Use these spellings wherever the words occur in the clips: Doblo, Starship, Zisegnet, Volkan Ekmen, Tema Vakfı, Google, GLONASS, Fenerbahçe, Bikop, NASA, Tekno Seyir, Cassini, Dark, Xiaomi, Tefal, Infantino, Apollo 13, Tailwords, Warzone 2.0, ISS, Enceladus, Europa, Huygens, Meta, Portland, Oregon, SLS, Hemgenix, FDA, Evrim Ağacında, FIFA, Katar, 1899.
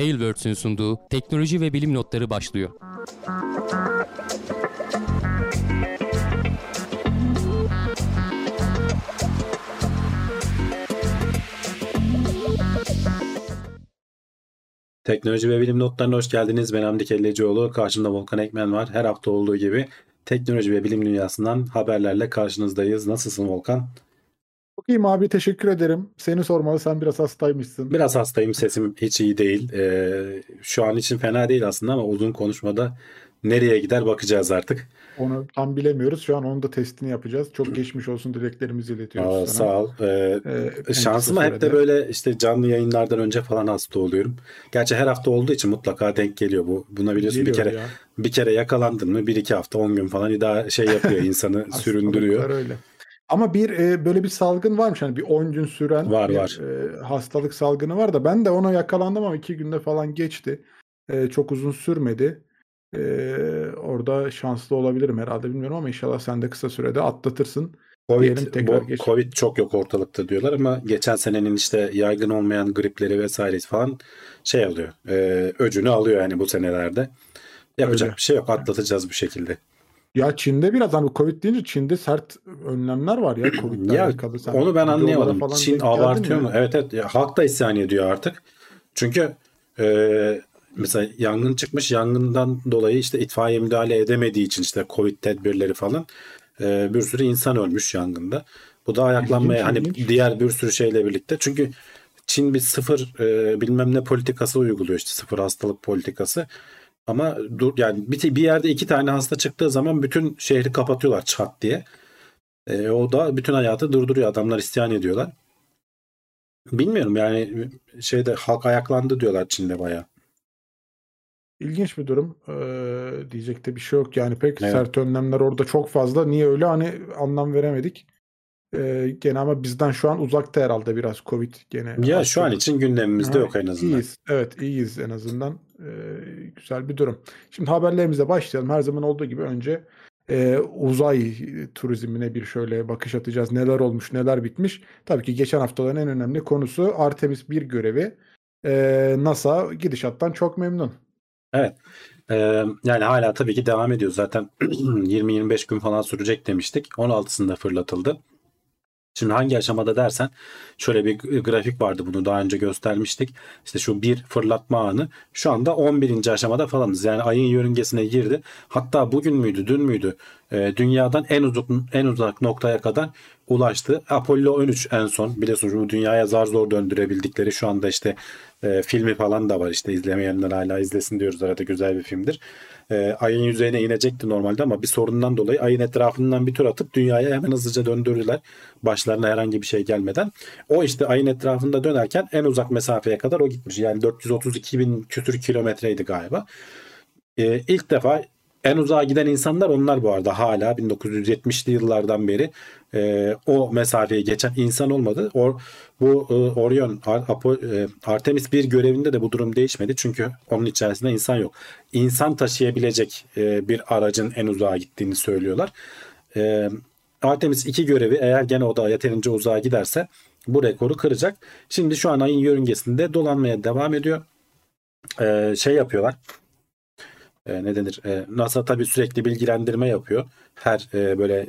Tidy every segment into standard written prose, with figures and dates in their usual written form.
Tailwords'ün sunduğu teknoloji ve bilim notları başlıyor. Teknoloji ve bilim notlarına hoş geldiniz. Ben Hamdi Kellecioğlu. Karşımda Volkan Ekmen var. Her hafta olduğu gibi teknoloji ve bilim dünyasından haberlerle karşınızdayız. Nasılsın Volkan? Çok iyiyim abi, teşekkür ederim. Seni sormalı, sen biraz hastaymışsın. Biraz hastayım, sesim hiç iyi değil. Şu an için fena değil aslında ama uzun konuşmada nereye gider bakacağız artık. Onu tam bilemiyoruz. Şu an onun da testini yapacağız. Çok geçmiş olsun dileklerimizi iletiyoruz sana. Sağ ol. Şansıma hep de böyle işte canlı yayınlardan önce falan hasta oluyorum. Gerçi her hafta olduğu için mutlaka denk geliyor bu. Buna biliyorsun geliyor bir kere ya. Bir kere yakalandın mı 1-2 hafta 10 gün falan daha şey yapıyor, insanı süründürüyor. Öyle. Ama böyle bir salgın varmış. Hani bir 10 gün süren var. Hastalık salgını var da ben de ona yakalandım ama 2 günde falan geçti. Çok uzun sürmedi. Orada şanslı olabilirim herhalde, bilmiyorum ama inşallah sen de kısa sürede atlatırsın. Covid çok yok ortalıkta diyorlar ama geçen senenin işte yaygın olmayan gripleri vesaire falan şey alıyor, öcünü alıyor yani bu senelerde. Yapacak öyle bir şey yok, atlatacağız bu şekilde. Ya Çin'de biraz hani Covid deyince Çin'de sert önlemler var ya Covid'le alakalı. Onu ben anlayamadım. Çin abartıyor mu? Evet ya, halk da isyan ediyor artık. Çünkü mesela yangın çıkmış, yangından dolayı işte itfaiye müdahale edemediği için işte Covid tedbirleri falan bir sürü insan ölmüş yangında. Bu da ayaklanmaya hani diğer bir sürü şeyle birlikte. Çünkü Çin bir sıfır bilmem ne politikası uyguluyor, işte sıfır hastalık politikası. Ama yani bir yerde 2 tane hasta çıktığı zaman bütün şehri kapatıyorlar çat diye. O da bütün hayatı durduruyor. Adamlar isyan ediyorlar. Bilmiyorum yani, şeyde halk ayaklandı diyorlar Çin'de bayağı. İlginç bir durum. Diyecek de bir şey yok. Yani pek evet, sert önlemler orada çok fazla. Niye öyle hani anlam veremedik. Gene ama bizden şu an uzakta herhalde biraz Covid gene. Ya şu an için gündemimizde yok en azından. İyiyiz. Evet, iyiyiz en azından. Güzel bir durum. Şimdi haberlerimize başlayalım. Her zaman olduğu gibi önce uzay turizmine bir şöyle bakış atacağız. Neler olmuş, neler bitmiş. Tabii ki geçen haftaların en önemli konusu Artemis 1 görevi. NASA gidişattan çok memnun. Evet. Yani hala tabii ki devam ediyor. Zaten 20-25 gün falan sürecek demiştik. 16'sında fırlatıldı. Şimdi hangi aşamada dersen, şöyle bir grafik vardı, bunu daha önce göstermiştik. İşte şu bir fırlatma anı. Şu anda 11. aşamada falanız. Yani ayın yörüngesine girdi. Hatta bugün müydü, dün müydü? Dünyadan en uzak noktaya kadar ulaştı. Apollo 13 en son. Biliyorsunuz bu dünyaya zar zor döndürebildikleri, şu anda işte filmi falan da var. İşte izlemeyenler hala izlesin diyoruz, arada güzel bir filmdir. Ayın yüzeyine inecekti normalde ama bir sorundan dolayı ayın etrafından bir tur atıp dünyaya hemen hızlıca döndürdüler. Başlarına herhangi bir şey gelmeden. O işte ayın etrafında dönerken en uzak mesafeye kadar o gitmiş. Yani 432.000 küsür kilometreydi galiba. İlk defa en uzağa giden insanlar onlar bu arada, hala 1970'li yıllardan beri o mesafeyi geçen insan olmadı. Artemis 1 görevinde de bu durum değişmedi. Çünkü onun içerisinde insan yok. İnsan taşıyabilecek bir aracın en uzağa gittiğini söylüyorlar. Artemis 2 görevi eğer gene o da yeterince uzağa giderse bu rekoru kıracak. Şimdi şu an ayın yörüngesinde dolanmaya devam ediyor. Şey yapıyorlar. Ne denir? NASA tabii sürekli bilgilendirme yapıyor. Her böyle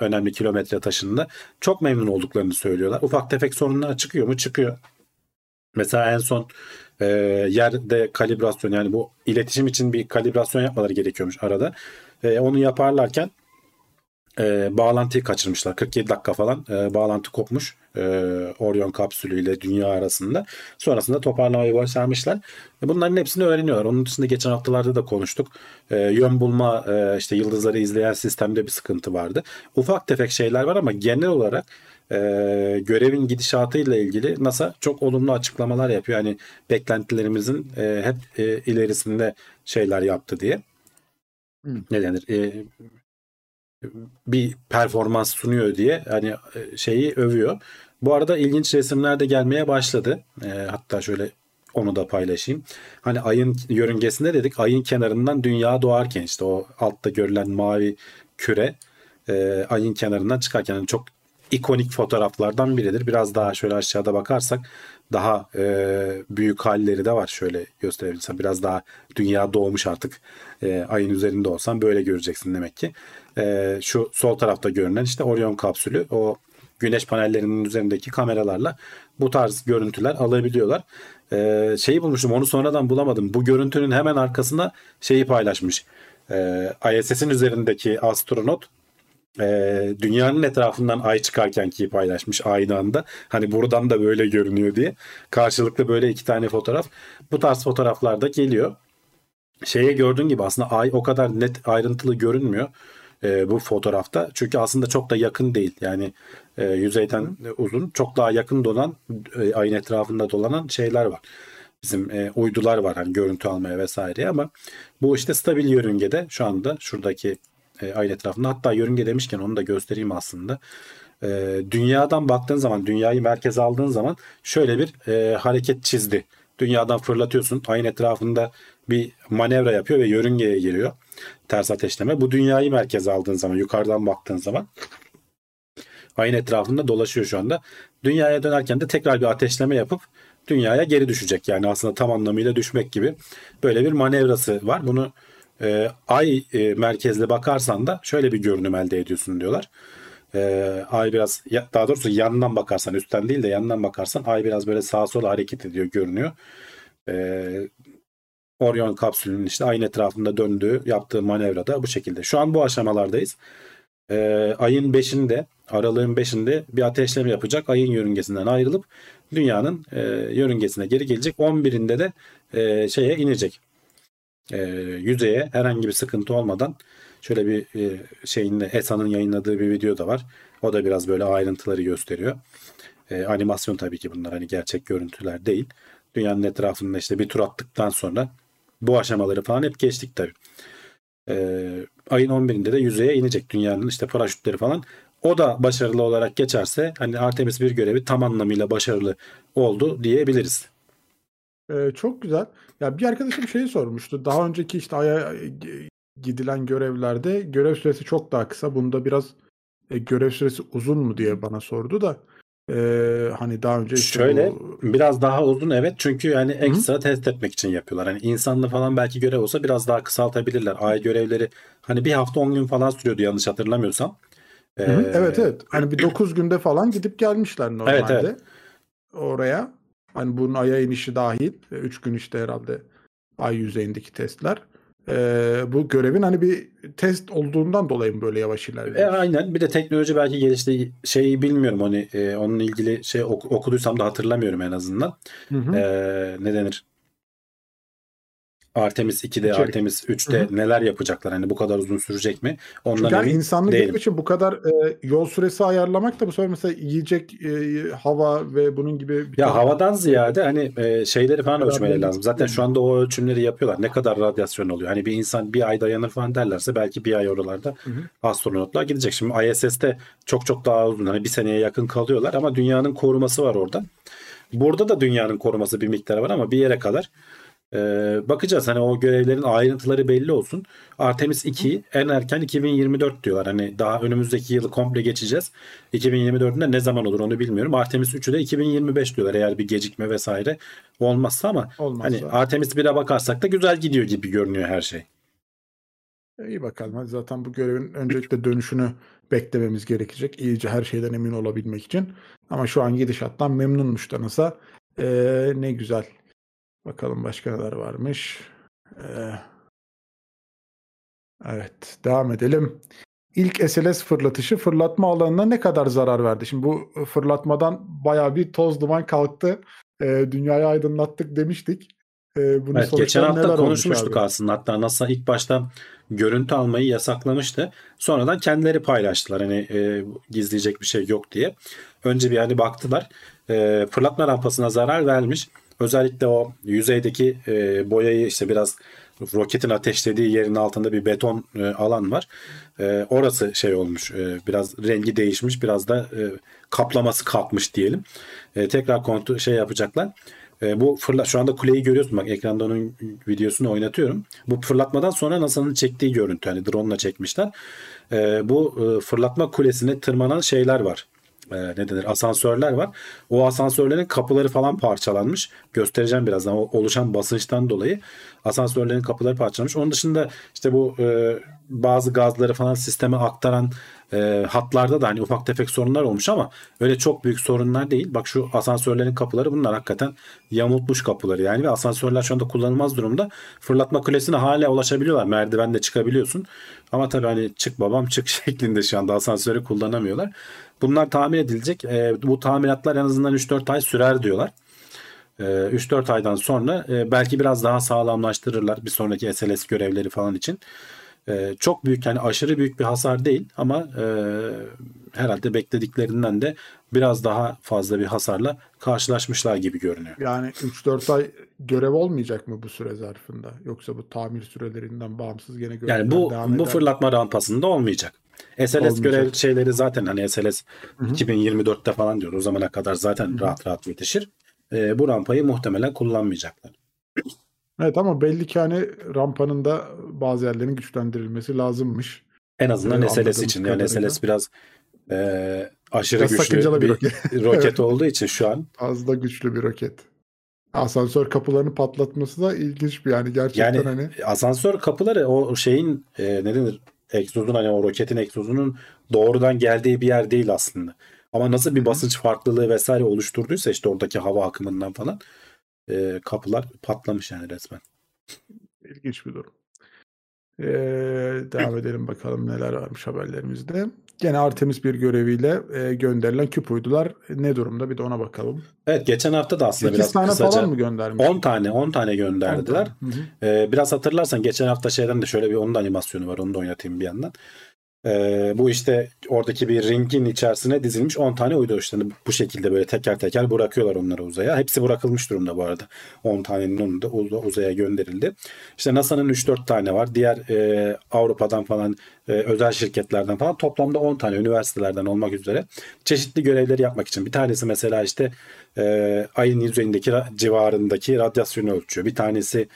önemli kilometre taşında. Çok memnun olduklarını söylüyorlar. Ufak tefek sorunlar çıkıyor mu? Çıkıyor. Mesela en son yerde kalibrasyon, yani bu iletişim için bir kalibrasyon yapmaları gerekiyormuş arada. Onu yaparlarken bağlantıyı kaçırmışlar. 47 dakika falan bağlantı kopmuş Orion kapsülü ile dünya arasında. Sonrasında toparlamayı başarmışlar. Bunların hepsini öğreniyorlar. Onun dışında geçen haftalarda da konuştuk. Yön bulma, işte yıldızları izleyen sistemde bir sıkıntı vardı. Ufak tefek şeyler var ama genel olarak görevin gidişatıyla ilgili NASA çok olumlu açıklamalar yapıyor. Yani beklentilerimizin hep ilerisinde şeyler yaptı diye. Ne denir? Bir performans sunuyor diye hani şeyi övüyor. Bu arada ilginç resimler de gelmeye başladı. Hatta şöyle onu da paylaşayım. Hani ayın yörüngesinde dedik, ayın kenarından dünya doğarken işte o altta görülen mavi küre ayın kenarından çıkarken, yani çok ikonik fotoğraflardan biridir. Biraz daha şöyle aşağıda bakarsak daha büyük halleri de var. Şöyle gösterebilirsem biraz daha dünya doğmuş artık. Ayın üzerinde olsan böyle göreceksin demek ki. Şu sol tarafta görünen işte Orion kapsülü, o güneş panellerinin üzerindeki kameralarla bu tarz görüntüler alabiliyorlar. Şeyi bulmuştum, onu sonradan bulamadım. Bu görüntünün hemen arkasında şeyi paylaşmış. ISS'in üzerindeki astronot dünyanın etrafından ay çıkarkenki paylaşmış aynı anda. Hani buradan da böyle görünüyor diye. Karşılıklı böyle iki tane fotoğraf. Bu tarz fotoğraflar da geliyor. Gördüğün gibi aslında ay o kadar net ayrıntılı görünmüyor bu fotoğrafta. Çünkü aslında çok da yakın değil. Yani yüzeyden uzun, çok daha yakın dolan, ayın etrafında dolanan şeyler var. Bizim uydular var hani görüntü almaya vesaire, ama bu işte stabil yörüngede şu anda şuradaki ayın etrafında. Hatta yörünge demişken onu da göstereyim aslında. Dünyadan baktığın zaman, dünyayı merkeze aldığın zaman şöyle bir hareket çizdi. Dünyadan fırlatıyorsun, ayın etrafında bir manevra yapıyor ve yörüngeye giriyor. Ters ateşleme. Bu dünyayı merkeze aldığın zaman, yukarıdan baktığın zaman ayın etrafında dolaşıyor şu anda. Dünyaya dönerken de tekrar bir ateşleme yapıp dünyaya geri düşecek. Yani aslında tam anlamıyla düşmek gibi böyle bir manevrası var. Bunu ay merkezli bakarsan da şöyle bir görünüm elde ediyorsun diyorlar. Ay biraz, daha doğrusu yandan bakarsan, üstten değil de yandan bakarsan ay biraz böyle sağa sola hareket ediyor, görünüyor. Orion kapsülünün işte ayın etrafında döndüğü, yaptığı manevra da bu şekilde. Şu an bu aşamalardayız. Ayın 5'inde, aralığın 5'inde bir ateşleme yapacak. Ayın yörüngesinden ayrılıp dünyanın yörüngesine geri gelecek. 11'inde de şeye inecek. Yüzeye herhangi bir sıkıntı olmadan. Şöyle bir ESA'nın yayınladığı bir video da var. O da biraz böyle ayrıntıları gösteriyor. Animasyon tabii ki bunlar, hani gerçek görüntüler değil. Dünyanın etrafında işte bir tur attıktan sonra bu aşamaları falan hep geçtik tabii. Ayın 11'inde de yüzeye inecek, dünyanın işte paraşütleri falan. O da başarılı olarak geçerse hani Artemis 1 görevi tam anlamıyla başarılı oldu diyebiliriz. Çok güzel. Ya bir arkadaşım şeyi sormuştu. Daha önceki işte Ay'a gidilen görevlerde görev süresi çok daha kısa. Bunda biraz görev süresi uzun mu diye bana sordu da. Hani daha önce işte şöyle bu... biraz daha uzun, evet, çünkü yani ekstra test etmek için yapıyorlar. Hani insanla falan belki görev olsa biraz daha kısaltabilirler. Ay görevleri hani bir hafta 10 gün falan sürüyordu yanlış hatırlamıyorsam. Evet. Hani bir 9 günde falan gidip gelmişler normalde. Evet. Oraya. Hani bunun Ay'a inişi dahil 3 gün işte herhalde Ay yüzeyindeki testler. Bu görevin hani bir test olduğundan dolayı mı böyle yavaş ilerliyor? Aynen. Bir de teknoloji belki gelişti, şeyi bilmiyorum, hani onunla ilgili şey okuduysam da hatırlamıyorum en azından. Ne denir? Artemis 2'de, İçerik. Artemis 3'te neler yapacaklar? Hani bu kadar uzun sürecek mi? Ondan yani insanlık değilim. İçin bu kadar yol süresi ayarlamak da bu sefer mesela yiyecek, hava ve bunun gibi... Ya havadan ziyade hani şeyleri falan ölçmeleri lazım. Zaten şu anda o ölçümleri yapıyorlar. Ne kadar radyasyon oluyor? Hani bir insan bir ay dayanır falan derlerse belki bir ay oralarda astronotlar gidecek. Şimdi ISS'te çok daha uzun. Hani bir seneye yakın kalıyorlar ama dünyanın koruması var orada. Burada da dünyanın koruması bir miktar var ama bir yere kadar. Bakacağız hani o görevlerin ayrıntıları belli olsun. Artemis 2'yi en erken 2024 diyorlar. Hani daha önümüzdeki yılı komple geçeceğiz. 2024'ünde ne zaman olur onu bilmiyorum. Artemis 3'ü de 2025 diyorlar, eğer bir gecikme vesaire olmazsa, ama hani Artemis 1'e bakarsak da güzel gidiyor gibi görünüyor her şey. İyi bakalım. Hadi zaten bu görevin öncelikle dönüşünü beklememiz gerekecek. İyice her şeyden emin olabilmek için. Ama şu an gidişattan memnunmuş da NASA. Ne güzel. Bakalım başka neler varmış. Evet, devam edelim. İlk SLS fırlatışı fırlatma alanına ne kadar zarar verdi? Şimdi bu fırlatmadan bayağı bir toz duman kalktı. Dünyayı aydınlattık demiştik. Evet, geçen hafta konuşmuştuk aslında. Hatta NASA ilk başta görüntü almayı yasaklamıştı. Sonradan kendileri paylaştılar. Hani gizleyecek bir şey yok diye. Önce bir hani baktılar. Fırlatma rampasına zarar vermiş. Özellikle o yüzeydeki boyayı, işte biraz roketin ateşlediği yerin altında bir beton alan var. Orası şey olmuş, biraz rengi değişmiş, biraz da kaplaması kalkmış diyelim. Tekrar kontrol yapacaklar. Bu şu anda kuleyi görüyorsun, bak ekranda onun videosunu oynatıyorum. Bu fırlatmadan sonra NASA'nın çektiği görüntü, hani drone'la çekmişler. Bu fırlatma kulesine tırmanan şeyler var. ne denir, asansörler var. O asansörlerin kapıları falan parçalanmış. Göstereceğim birazdan o oluşan basınçtan dolayı. Asansörlerin kapıları parçalanmış. Onun dışında işte bu bazı gazları falan sisteme aktaran hatlarda da hani ufak tefek sorunlar olmuş ama öyle çok büyük sorunlar değil. Bak şu asansörlerin kapıları, bunlar hakikaten yamultmuş kapıları yani ve asansörler şu anda kullanılmaz durumda. Fırlatma kulesine hala ulaşabiliyorlar. Merdivenle çıkabiliyorsun. Ama tabii hani çık babam çık şeklinde şu anda asansörü kullanamıyorlar. Bunlar tamir edilecek. Bu tamiratlar en azından 3-4 ay sürer diyorlar. 3-4 aydan sonra belki biraz daha sağlamlaştırırlar bir sonraki SLS görevleri falan için. Çok büyük yani aşırı büyük bir hasar değil ama herhalde beklediklerinden de biraz daha fazla bir hasarla karşılaşmışlar gibi görünüyor. Yani 3-4 ay görev olmayacak mı bu süre zarfında? Yoksa bu tamir sürelerinden bağımsız gene görevler yani bu fırlatma rampasında olmayacak. SLS olmayacak. Görev şeyleri zaten hani SLS 2024'te falan diyor. O zamana kadar zaten rahat rahat yetişir. Bu rampayı muhtemelen kullanmayacaklar. Evet ama belli ki hani rampanın da bazı yerlerin güçlendirilmesi lazımmış. En azından SLS için. Yani SLS biraz aşırı güçlü bir roket evet. olduğu için şu an. Az da güçlü bir roket. Asansör kapılarını patlatması da ilginç bir yani gerçekten yani, hani. Asansör kapıları o şeyin ne denir? Egzozun hani o roketin egzozunun doğrudan geldiği bir yer değil aslında. Ama nasıl bir basınç farklılığı vesaire oluşturduysa işte oradaki hava akımından falan. Kapılar patlamış yani resmen. İlginç bir durum. Devam edelim bakalım neler varmış haberlerimizde. Gene Artemis 1 göreviyle gönderilen küp uydular ne durumda bir de ona bakalım. Evet geçen hafta da aslında biraz tane kısaca falan mı göndermiş? 10 tane gönderdiler. Biraz hatırlarsan geçen hafta şeyden de şöyle bir onun da animasyonu var, onu da oynatayım bir yandan. Bu işte oradaki bir ringin içerisine dizilmiş 10 tane uydu işte bu şekilde böyle teker teker bırakıyorlar onları uzaya. Hepsi bırakılmış durumda bu arada. 10 tanenin onu da uzaya gönderildi. İşte NASA'nın 3-4 tane var. Diğer Avrupa'dan falan özel şirketlerden falan toplamda 10 tane üniversitelerden olmak üzere çeşitli görevleri yapmak için. Bir tanesi mesela işte ayın yüzeyindeki civarındaki radyasyonu ölçüyor. Bir tanesi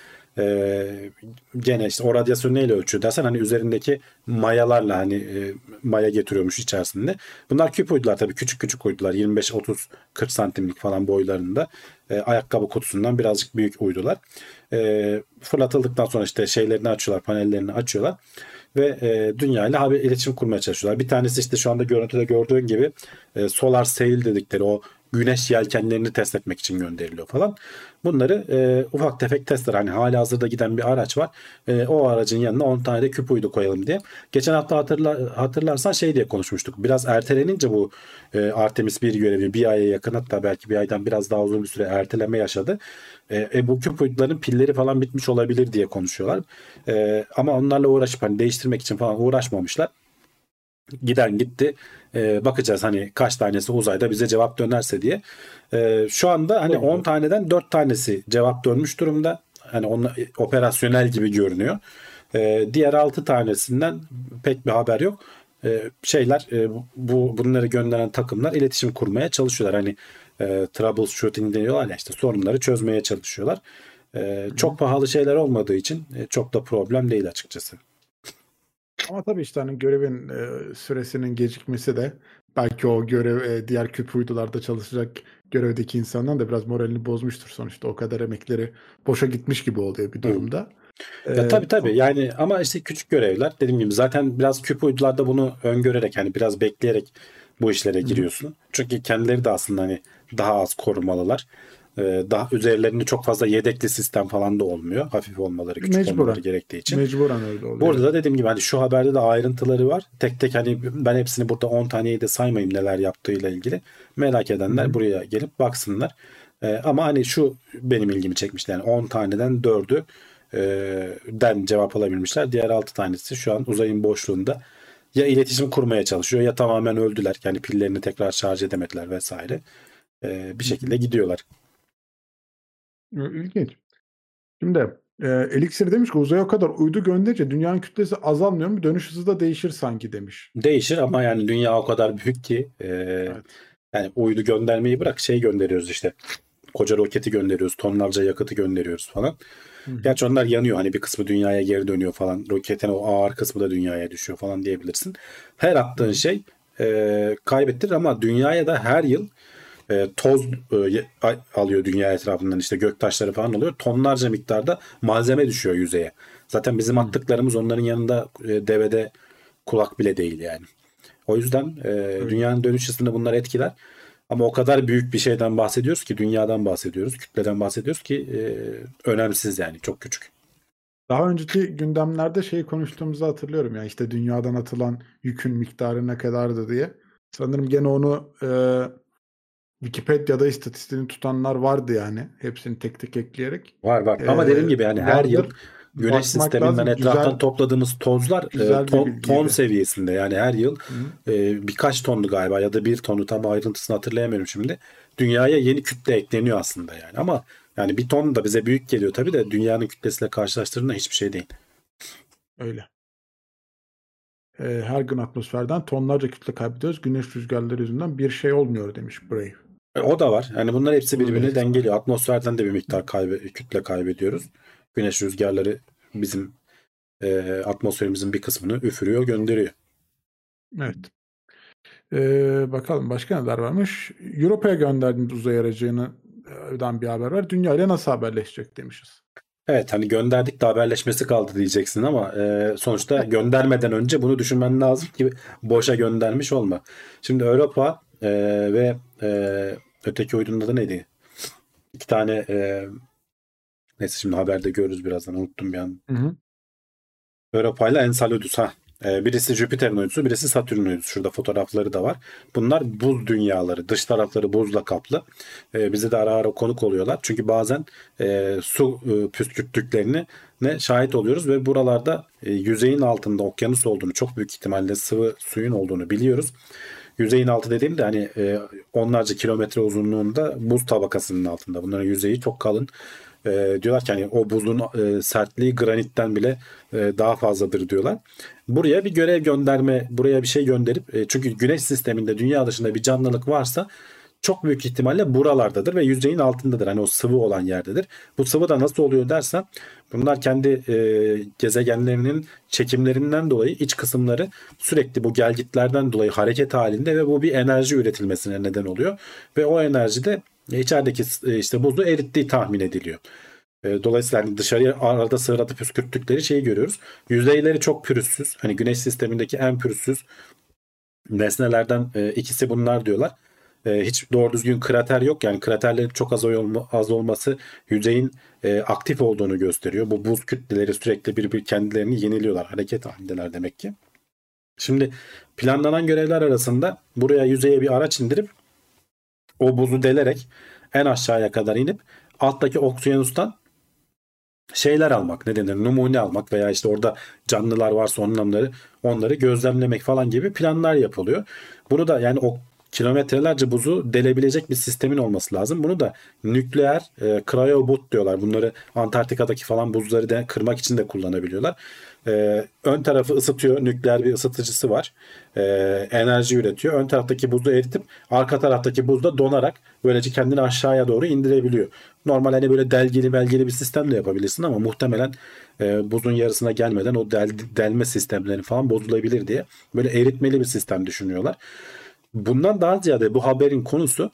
gene işte o radyasyon neyle ölçüyor dersen hani üzerindeki mayalarla hani maya getiriyormuş içerisinde. Bunlar küp uydular tabii, küçük küçük uydular 25-30-40 santimlik falan boylarında ayakkabı kutusundan birazcık büyük uydular. Fırlatıldıktan sonra işte şeylerini açıyorlar, panellerini açıyorlar ve dünyayla iletişim kurmaya çalışıyorlar. Bir tanesi işte şu anda görüntüde gördüğün gibi solar sail dedikleri o güneş yelkenlerini test etmek için gönderiliyor falan. Bunları ufak tefek testler hani hali hazırda giden bir araç var. O aracın yanına 10 tane de küp uydu koyalım diye. Geçen hafta hatırlarsan şey diye konuşmuştuk. Biraz ertelenince bu Artemis 1 görevi bir aya yakın, hatta belki bir aydan biraz daha uzun bir süre erteleme yaşadı. Bu küp uyduların pilleri falan bitmiş olabilir diye konuşuyorlar. Ama onlarla uğraşıp hani değiştirmek için falan uğraşmamışlar. Giden gitti. Bakacağız hani kaç tanesi uzayda bize cevap dönerse diye. Şu anda hani 10 taneden 4 tanesi cevap dönmüş durumda. Hani operasyonel gibi görünüyor. Diğer 6 tanesinden pek bir haber yok. Bunları gönderen takımlar iletişim kurmaya çalışıyorlar. Hani troubleshooting deniyorlar ya, işte sorunları çözmeye çalışıyorlar. Çok pahalı şeyler olmadığı için çok da problem değil açıkçası. Ama tabii işte hani görevin süresinin gecikmesi de belki o görev diğer küp uydularda çalışacak görevdeki insandan da biraz moralini bozmuştur sonuçta. O kadar emekleri boşa gitmiş gibi oluyor bir durumda. Ya tabii yani ama işte küçük görevler dediğim gibi zaten biraz küp uydularda bunu öngörerek hani biraz bekleyerek bu işlere giriyorsun. Çünkü kendileri de aslında hani daha az korumalılar. Daha üzerlerinde çok fazla yedekli sistem falan da olmuyor. Hafif olmaları, küçük olmaları gerektiği için. Mecburen öyle oluyor. Burada da dediğim gibi hani şu haberde de ayrıntıları var. Tek tek hani ben hepsini burada 10 taneyi de saymayayım neler yaptığıyla ilgili. Merak edenler buraya gelip baksınlar. Ama hani şu benim ilgimi çekmişti. Yani 10 taneden 4'ü cevap alabilmişler. Diğer 6 tanesi şu an uzayın boşluğunda ya iletişim kurmaya çalışıyor ya tamamen öldüler. Yani pillerini tekrar şarj edemediler vesaire. Bir şekilde gidiyorlar. İlginç. Şimdi Elixir demiş ki uzaya o kadar uydu gönderince dünyanın kütlesi azalmıyor mu? Dönüş hızı da değişir sanki demiş. Değişir ama yani dünya o kadar büyük ki evet. Yani uydu göndermeyi bırak şey gönderiyoruz işte. Koca roketi gönderiyoruz. Tonlarca yakıtı gönderiyoruz falan. Gerçi onlar yanıyor. Hani bir kısmı dünyaya geri dönüyor falan. Roketin o ağır kısmı da dünyaya düşüyor falan diyebilirsin. Her attığın şey kaybettirir ama dünyaya da her yıl toz alıyor dünya etrafından, işte göktaşları falan oluyor. Tonlarca miktarda malzeme düşüyor yüzeye. Zaten bizim attıklarımız onların yanında devede kulak bile değil yani. O yüzden dünyanın dönüş hızında bunlar etkiler. Ama o kadar büyük bir şeyden bahsediyoruz ki, dünyadan bahsediyoruz, kütleden bahsediyoruz ki önemsiz yani, çok küçük. Daha önceki gündemlerde şeyi konuştuğumuzu hatırlıyorum ya, işte dünyadan atılan yükün miktarı ne kadardı diye. Sanırım gene onu Wikipedia'da istatistiğini tutanlar vardı yani. Hepsini tek tek ekleyerek. Var ama dediğim gibi yani her yıl güneş sisteminden etraftan güzel, topladığımız tozlar ton seviyesinde yani her yıl birkaç tonlu galiba ya da bir tonu, tam ayrıntısını hatırlayamıyorum şimdi. Dünyaya yeni kütle ekleniyor aslında yani, ama yani bir ton da bize büyük geliyor tabii de dünyanın kütlesiyle karşılaştırdığında hiçbir şey değil. Öyle. Her gün atmosferden tonlarca kütle kaybediyoruz. Güneş rüzgarları yüzünden bir şey olmuyor demiş Brave. O da var. Yani bunlar hepsi birbirine dengeliyor. Atmosferden de bir miktar kütle kaybediyoruz. Güneş rüzgarları bizim atmosferimizin bir kısmını üfürüyor, gönderiyor. Evet. Bakalım başka neler varmış. Europa'ya gönderdiğimiz uzay aracını bir haber var. Dünya ile nasıl haberleşecek demişiz. Evet, hani gönderdik de haberleşmesi kaldı diyeceksin ama sonuçta göndermeden önce bunu düşünmen lazım ki boşa göndermiş olma. Şimdi Europa ve öteki uydunda da neydi? İki tane neyse şimdi haberde görürüz birazdan, unuttum bir an. Europa ile Enceladus. Birisi Jüpiter'in uydusu, birisi Satürn'ün uydusu. Şurada fotoğrafları da var. Bunlar buz dünyaları. Dış tarafları buzla kaplı. Bize de ara ara konuk oluyorlar. Çünkü bazen su püskürttüklerine şahit oluyoruz ve buralarda yüzeyin altında okyanus olduğunu, çok büyük ihtimalle sıvı suyun olduğunu biliyoruz. Yüzeyin altı dediğimde hani onlarca kilometre uzunluğunda buz tabakasının altında. Bunların yüzeyi çok kalın. Diyorlar ki hani o buzun sertliği granitten bile daha fazladır diyorlar. Buraya bir görev gönderme, buraya bir şey gönderip çünkü güneş sisteminde dünya dışında bir canlılık varsa çok büyük ihtimalle buralardadır ve yüzeyin altındadır. Hani o sıvı olan yerdedir. Bu sıvı da nasıl oluyor dersen, bunlar kendi gezegenlerinin çekimlerinden dolayı iç kısımları sürekli bu gelgitlerden dolayı hareket halinde ve bu bir enerji üretilmesine neden oluyor. Ve o enerji de içerideki işte buzu erittiği tahmin ediliyor. Dolayısıyla dışarıya arada sırada püskürttükleri şeyi görüyoruz. Yüzeyleri çok pürüzsüz. Hani güneş sistemindeki en pürüzsüz nesnelerden ikisi bunlar diyorlar. Hiç doğru düzgün krater yok. Yani kraterlerin çok az olması yüzeyin aktif olduğunu gösteriyor. Bu buz kütleleri sürekli kendilerini yeniliyorlar. Hareket halindeler demek ki. Şimdi planlanan görevler arasında buraya yüzeye bir araç indirip o buzu delerek en aşağıya kadar inip alttaki okyanustan şeyler almak, ne denir, numune almak veya işte orada canlılar varsa onları gözlemlemek falan gibi planlar yapılıyor. Bunu da yani o kilometrelerce buzu delebilecek bir sistemin olması lazım. Bunu da nükleer kriyobot diyorlar. Bunları Antarktika'daki falan buzları da kırmak için de kullanabiliyorlar. Ön tarafı ısıtıyor. Nükleer bir ısıtıcısı var. Enerji üretiyor. Ön taraftaki buzu eritip arka taraftaki buzda donarak böylece kendini aşağıya doğru indirebiliyor. Normal hani böyle delgeli belgeli bir sistem de yapabilirsin ama muhtemelen buzun yarısına gelmeden o delme sistemleri falan bozulabilir diye böyle eritmeli bir sistem düşünüyorlar. Bundan daha ziyade bu haberin konusu,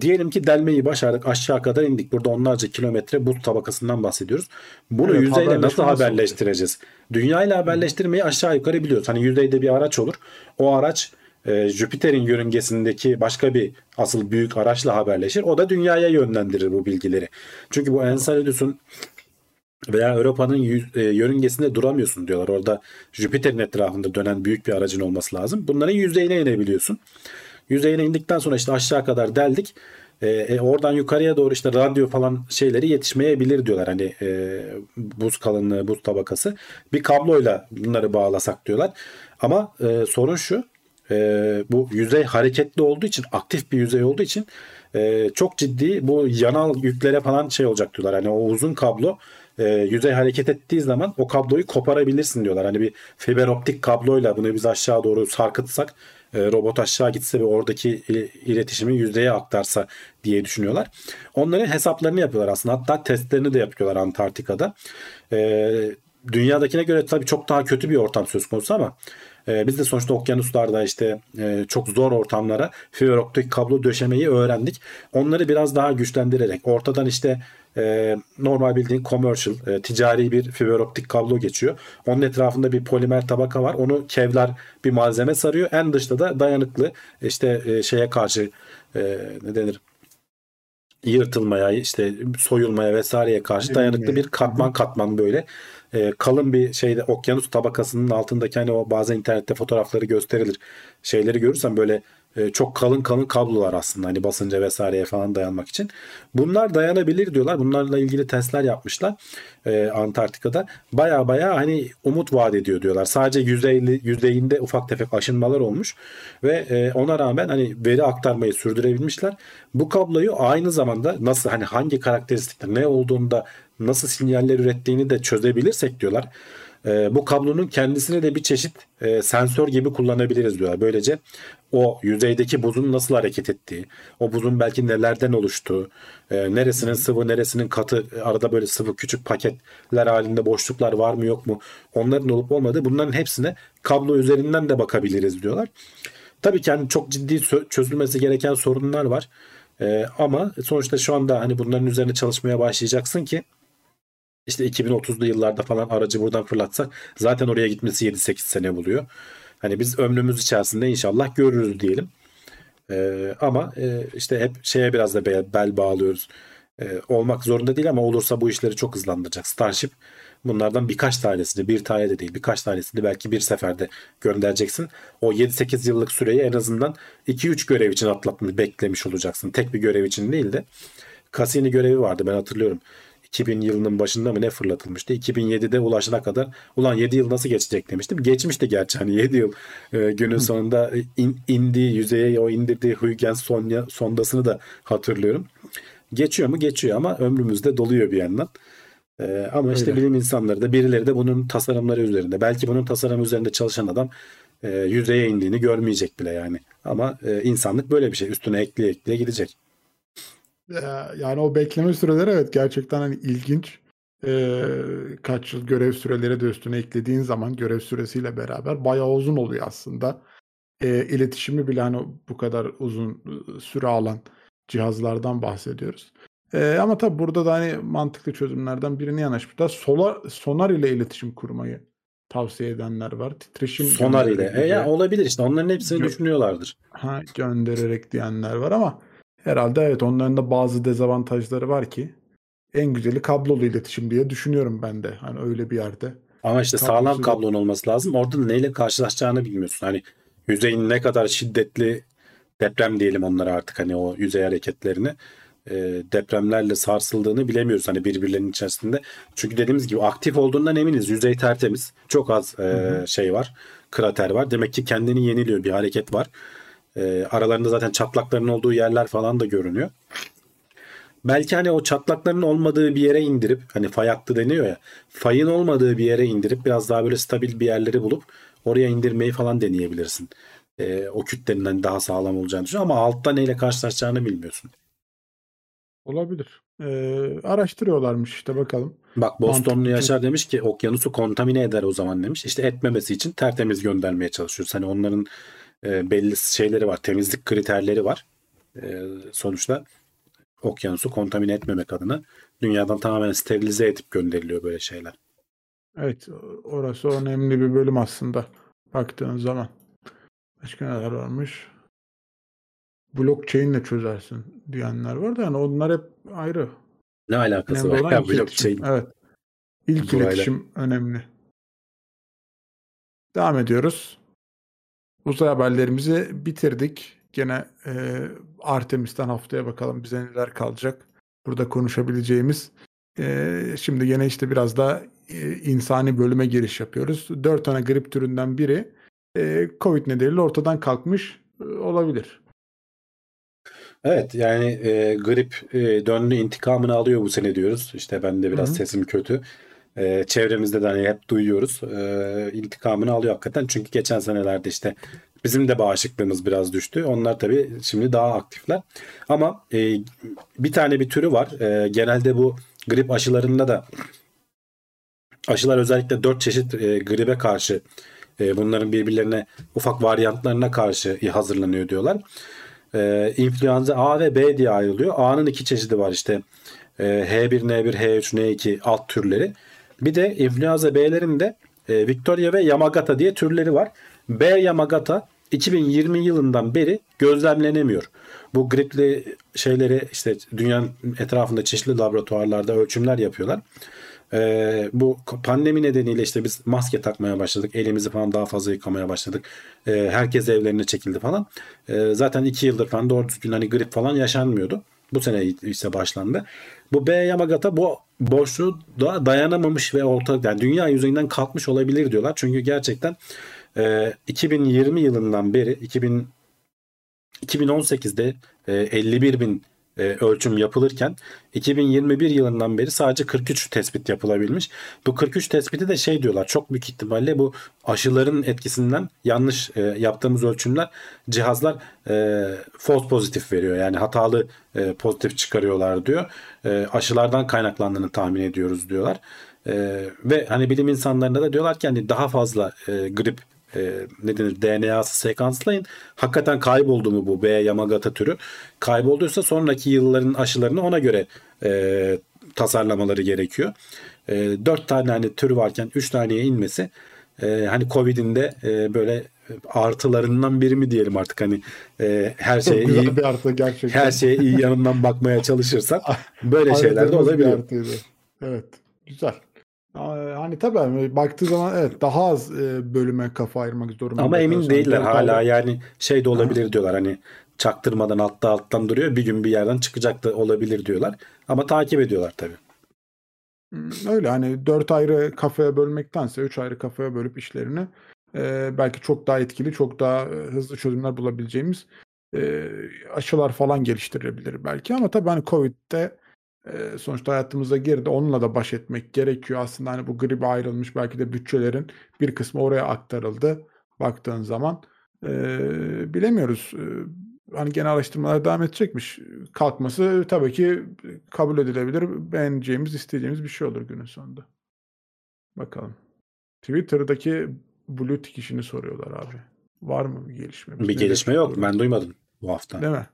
diyelim ki delmeyi başardık, aşağı kadar indik. Burada onlarca kilometre buz tabakasından bahsediyoruz. Bunu evet, yüzeyle nasıl haberleştireceğiz? Dünyayla haberleştirmeyi aşağı yukarı biliyoruz. Hani yüzeyde bir araç olur. O araç Jüpiter'in yörüngesindeki başka bir asıl büyük araçla haberleşir. O da dünyaya yönlendirir bu bilgileri. Çünkü bu Enceladus'un veya Europa'nın yörüngesinde duramıyorsun diyorlar. Orada Jüpiter'in etrafında dönen büyük bir aracın olması lazım. Bunların yüzeyine inebiliyorsun. Yüzeyine indikten sonra işte aşağı kadar deldik. Oradan yukarıya doğru işte radyo falan şeyleri yetişmeyebilir diyorlar. Hani buz kalınlığı, buz tabakası. Bir kabloyla bunları bağlasak diyorlar. Ama sorun şu. Bu yüzey hareketli olduğu için, aktif bir yüzey olduğu için çok ciddi bu yanal yüklere falan şey olacak diyorlar. Hani o uzun kablo yüzey hareket ettiği zaman o kabloyu koparabilirsin diyorlar. Hani bir fiber optik kabloyla bunu biz aşağı doğru sarkıtsak, robot aşağı gitse ve oradaki iletişimi yüzeye aktarsa diye düşünüyorlar. Onların hesaplarını yapıyorlar aslında. Hatta testlerini de yapıyorlar Antarktika'da. Dünyadakine göre tabii çok daha kötü bir ortam söz konusu ama Biz de sonuçta okyanuslarda işte çok zor ortamlara fiber optik kablo döşemeyi öğrendik. Onları biraz daha güçlendirerek ortadan işte normal bildiğin commercial, ticari bir fiber optik kablo geçiyor. Onun etrafında bir polimer tabaka var. Onu kevlar bir malzeme sarıyor. En dışta da dayanıklı işte şeye karşı ne denir? Yırtılmaya, işte soyulmaya vesaireye karşı dayanıklı bir katman böyle kalın bir şeyde, okyanus tabakasının altındaki hani o bazen internette fotoğrafları gösterilir. Şeyleri görürsen böyle çok kalın kablolar aslında, hani basınca vesaireye falan dayanmak için. Bunlar dayanabilir diyorlar. Bunlarla ilgili testler yapmışlar Antarktika'da. Baya hani umut vaat ediyor diyorlar. Sadece yüzeyinde ufak tefek aşınmalar olmuş ve ona rağmen hani veri aktarmayı sürdürebilmişler. Bu kabloyu aynı zamanda nasıl, hani hangi karakteristikte ne olduğunda, nasıl sinyaller ürettiğini de çözebilirsek diyorlar. Bu kablonun kendisini de bir çeşit sensör gibi kullanabiliriz diyorlar. Böylece o yüzeydeki buzun nasıl hareket ettiği, o buzun belki nelerden oluştuğu, neresinin sıvı, neresinin katı, arada böyle sıvı küçük paketler halinde boşluklar var mı yok mu, onların olup olmadığı, bunların hepsine kablo üzerinden de bakabiliriz diyorlar. Tabii ki hani çok ciddi çözülmesi gereken sorunlar var. Ama sonuçta şu anda hani bunların üzerine çalışmaya başlayacaksın ki İşte 2030'lu yıllarda falan aracı buradan fırlatsak zaten oraya gitmesi 7-8 sene buluyor. Hani biz ömrümüz içerisinde inşallah görürüz diyelim. Ama işte hep şeye biraz da bel bağlıyoruz. Olmak zorunda değil ama olursa bu işleri çok hızlandıracak. Starship bunlardan birkaç tanesini, bir tane de değil birkaç tanesini belki bir seferde göndereceksin. O 7-8 yıllık süreyi en azından 2-3 görev için atlatmayı beklemiş olacaksın. Tek bir görev için değil de. Cassini görevi vardı, ben hatırlıyorum. 2000 yılının başında mı ne fırlatılmıştı? 2007'de ulaşana kadar ulan 7 yıl nasıl geçecek demiştim. Geçmişti gerçi, hani 7 yıl günün sonunda indiği yüzeye, o indirdiği Huygens sondasını da hatırlıyorum. Geçiyor mu? Geçiyor ama ömrümüzde doluyor bir yandan. Ama işte öyle. Bilim insanları da, birileri de bunun tasarımları üzerinde. Belki bunun tasarımı üzerinde çalışan adam yüzeye indiğini görmeyecek bile yani. Ama insanlık böyle bir şey. Üstüne ekleye gidecek. Yani o bekleme süreleri evet gerçekten hani ilginç. Kaç yıl görev süreleri de üstüne eklediğin zaman görev süresiyle beraber bayağı uzun oluyor aslında. İletişimi bile hani bu kadar uzun süre alan cihazlardan bahsediyoruz. Ama tabii burada da hani mantıklı çözümlerden birine yanaşmışlar. Sonar ile iletişim kurmayı tavsiye edenler var. Titreşim sonar ile. Ya olabilir işte. Onların hepsini düşünüyorlardır. Göndererek diyenler var ama herhalde evet, onların da bazı dezavantajları var ki en güzeli kablolu iletişim diye düşünüyorum ben de. Hani öyle bir yerde. Ama işte sağlam kablonun olması lazım. Orada neyle karşılaşacağını bilmiyorsun. Hani yüzeyin ne kadar şiddetli deprem diyelim onlara artık, hani o yüzey hareketlerini depremlerle sarsıldığını bilemiyoruz. Hani birbirlerinin içerisinde. Çünkü dediğimiz gibi aktif olduğundan eminiz. Yüzey tertemiz. Çok az şey var. Krater var. Demek ki kendini yeniliyor. Bir hareket var. Aralarında zaten çatlakların olduğu yerler falan da görünüyor. Belki hani o çatlakların olmadığı bir yere indirip, hani fay hattı deniyor ya, fayın olmadığı bir yere indirip biraz daha böyle stabil bir yerleri bulup oraya indirmeyi falan deneyebilirsin. O kütleninden daha sağlam olacağını düşünüyorum ama altta neyle karşılaşacağını bilmiyorsun. Olabilir. Araştırıyorlarmış işte, bakalım. Bak, Bostonlu Yaşar demiş ki okyanusu kontamine eder o zaman demiş. İşte etmemesi için tertemiz göndermeye çalışıyoruz. Hani onların belli şeyleri var. Temizlik kriterleri var. Sonuçta okyanusu kontamine etmemek adına dünyadan tamamen sterilize edip gönderiliyor böyle şeyler. Evet. Orası önemli bir bölüm aslında. Baktığın zaman. Başka neler varmış? Blockchain ile çözersin diyenler var da yani onlar hep ayrı. Ne alakası önemli var ya blockchain? Evet. İlk bu iletişim aile önemli. Devam ediyoruz. Uzay haberlerimizi bitirdik. Gene Artemis'ten haftaya bakalım bize neler kalacak. Burada konuşabileceğimiz. Şimdi yine işte biraz daha insani bölüme giriş yapıyoruz. 4 tane grip türünden biri Covid nedeniyle ortadan kalkmış olabilir. Evet yani grip döndü, intikamını alıyor bu sene diyoruz. İşte ben de biraz sesim kötü. Çevremizde de hani hep duyuyoruz. İntikamını alıyor hakikaten. Çünkü geçen senelerde işte bizim de bağışıklığımız biraz düştü. Onlar tabii şimdi daha aktifler. Ama bir türü var. Genelde bu grip aşılarında da aşılar özellikle 4 çeşit gribe karşı bunların birbirlerine ufak varyantlarına karşı hazırlanıyor diyorlar. İnfluenza A ve B diye ayrılıyor. A'nın iki çeşidi var işte. H1, N1, H3, N2 alt türleri. Bir de influenza B'lerin de Victoria ve Yamagata diye türleri var. B Yamagata 2020 yılından beri gözlemlenemiyor. Bu gripli şeyleri işte dünyanın etrafında çeşitli laboratuvarlarda ölçümler yapıyorlar. Bu pandemi nedeniyle işte biz maske takmaya başladık. Elimizi falan daha fazla yıkamaya başladık. Herkes evlerine çekildi falan. Zaten 2 yıldır falan doğru düzgün hani grip falan yaşanmıyordu. Bu sene ise başlandı. Bu B Yamagata bu boşluğu da dayanamamış ve ortalık, yani dünya yüzeyinden kalkmış olabilir diyorlar. Çünkü gerçekten 2020 yılından beri 2018'de 51.000 ölçüm yapılırken 2021 yılından beri sadece 43 tespit yapılabilmiş. Bu 43 tespiti de şey diyorlar, çok büyük ihtimalle bu aşıların etkisinden yanlış yaptığımız ölçümler, cihazlar false pozitif veriyor. Yani hatalı pozitif çıkarıyorlar diyor. Aşılardan kaynaklandığını tahmin ediyoruz diyorlar. Ve hani bilim insanlarına da diyorlar ki hani daha fazla grip ne denir, DNA'sı sekanslayın. Hakikaten kayboldu mu bu B Yamagata türü? Kaybolduysa sonraki yılların aşılarını ona göre tasarlamaları gerekiyor. 4 tane hani tür varken 3 taneye inmesi hani Covid'in de böyle artılarından biri mi diyelim artık, hani her şeye iyi, her şeye iyi yanından bakmaya çalışırsak böyle şeyler de olabiliyor. Evet, güzel. Hani tabii baktığı zaman evet daha az bölüme kafa ayırmak zorunda. Ama emin değiller hala, yani şey de olabilir diyorlar, hani çaktırmadan alttan duruyor, bir gün bir yerden çıkacak da olabilir diyorlar. Ama takip ediyorlar tabii. Öyle hani 4 ayrı kafaya bölmektense 3 ayrı kafaya bölüp işlerini belki çok daha etkili, çok daha hızlı çözümler bulabileceğimiz aşılar falan geliştirilebilir belki. Ama tabii hani Covid'de sonuçta hayatımıza girdi. Onunla da baş etmek gerekiyor. Aslında hani bu gribe ayrılmış belki de bütçelerin bir kısmı oraya aktarıldı. Baktığın zaman bilemiyoruz. Hani genel araştırmalar devam edecekmiş. Kalkması tabii ki kabul edilebilir. Beğeneceğimiz, isteyeceğimiz bir şey olur günün sonunda. Bakalım. Twitter'daki Blue Tick işini soruyorlar abi. Var mı bir gelişme? Bir gelişme yok. Ben duymadım bu hafta. Değil mi?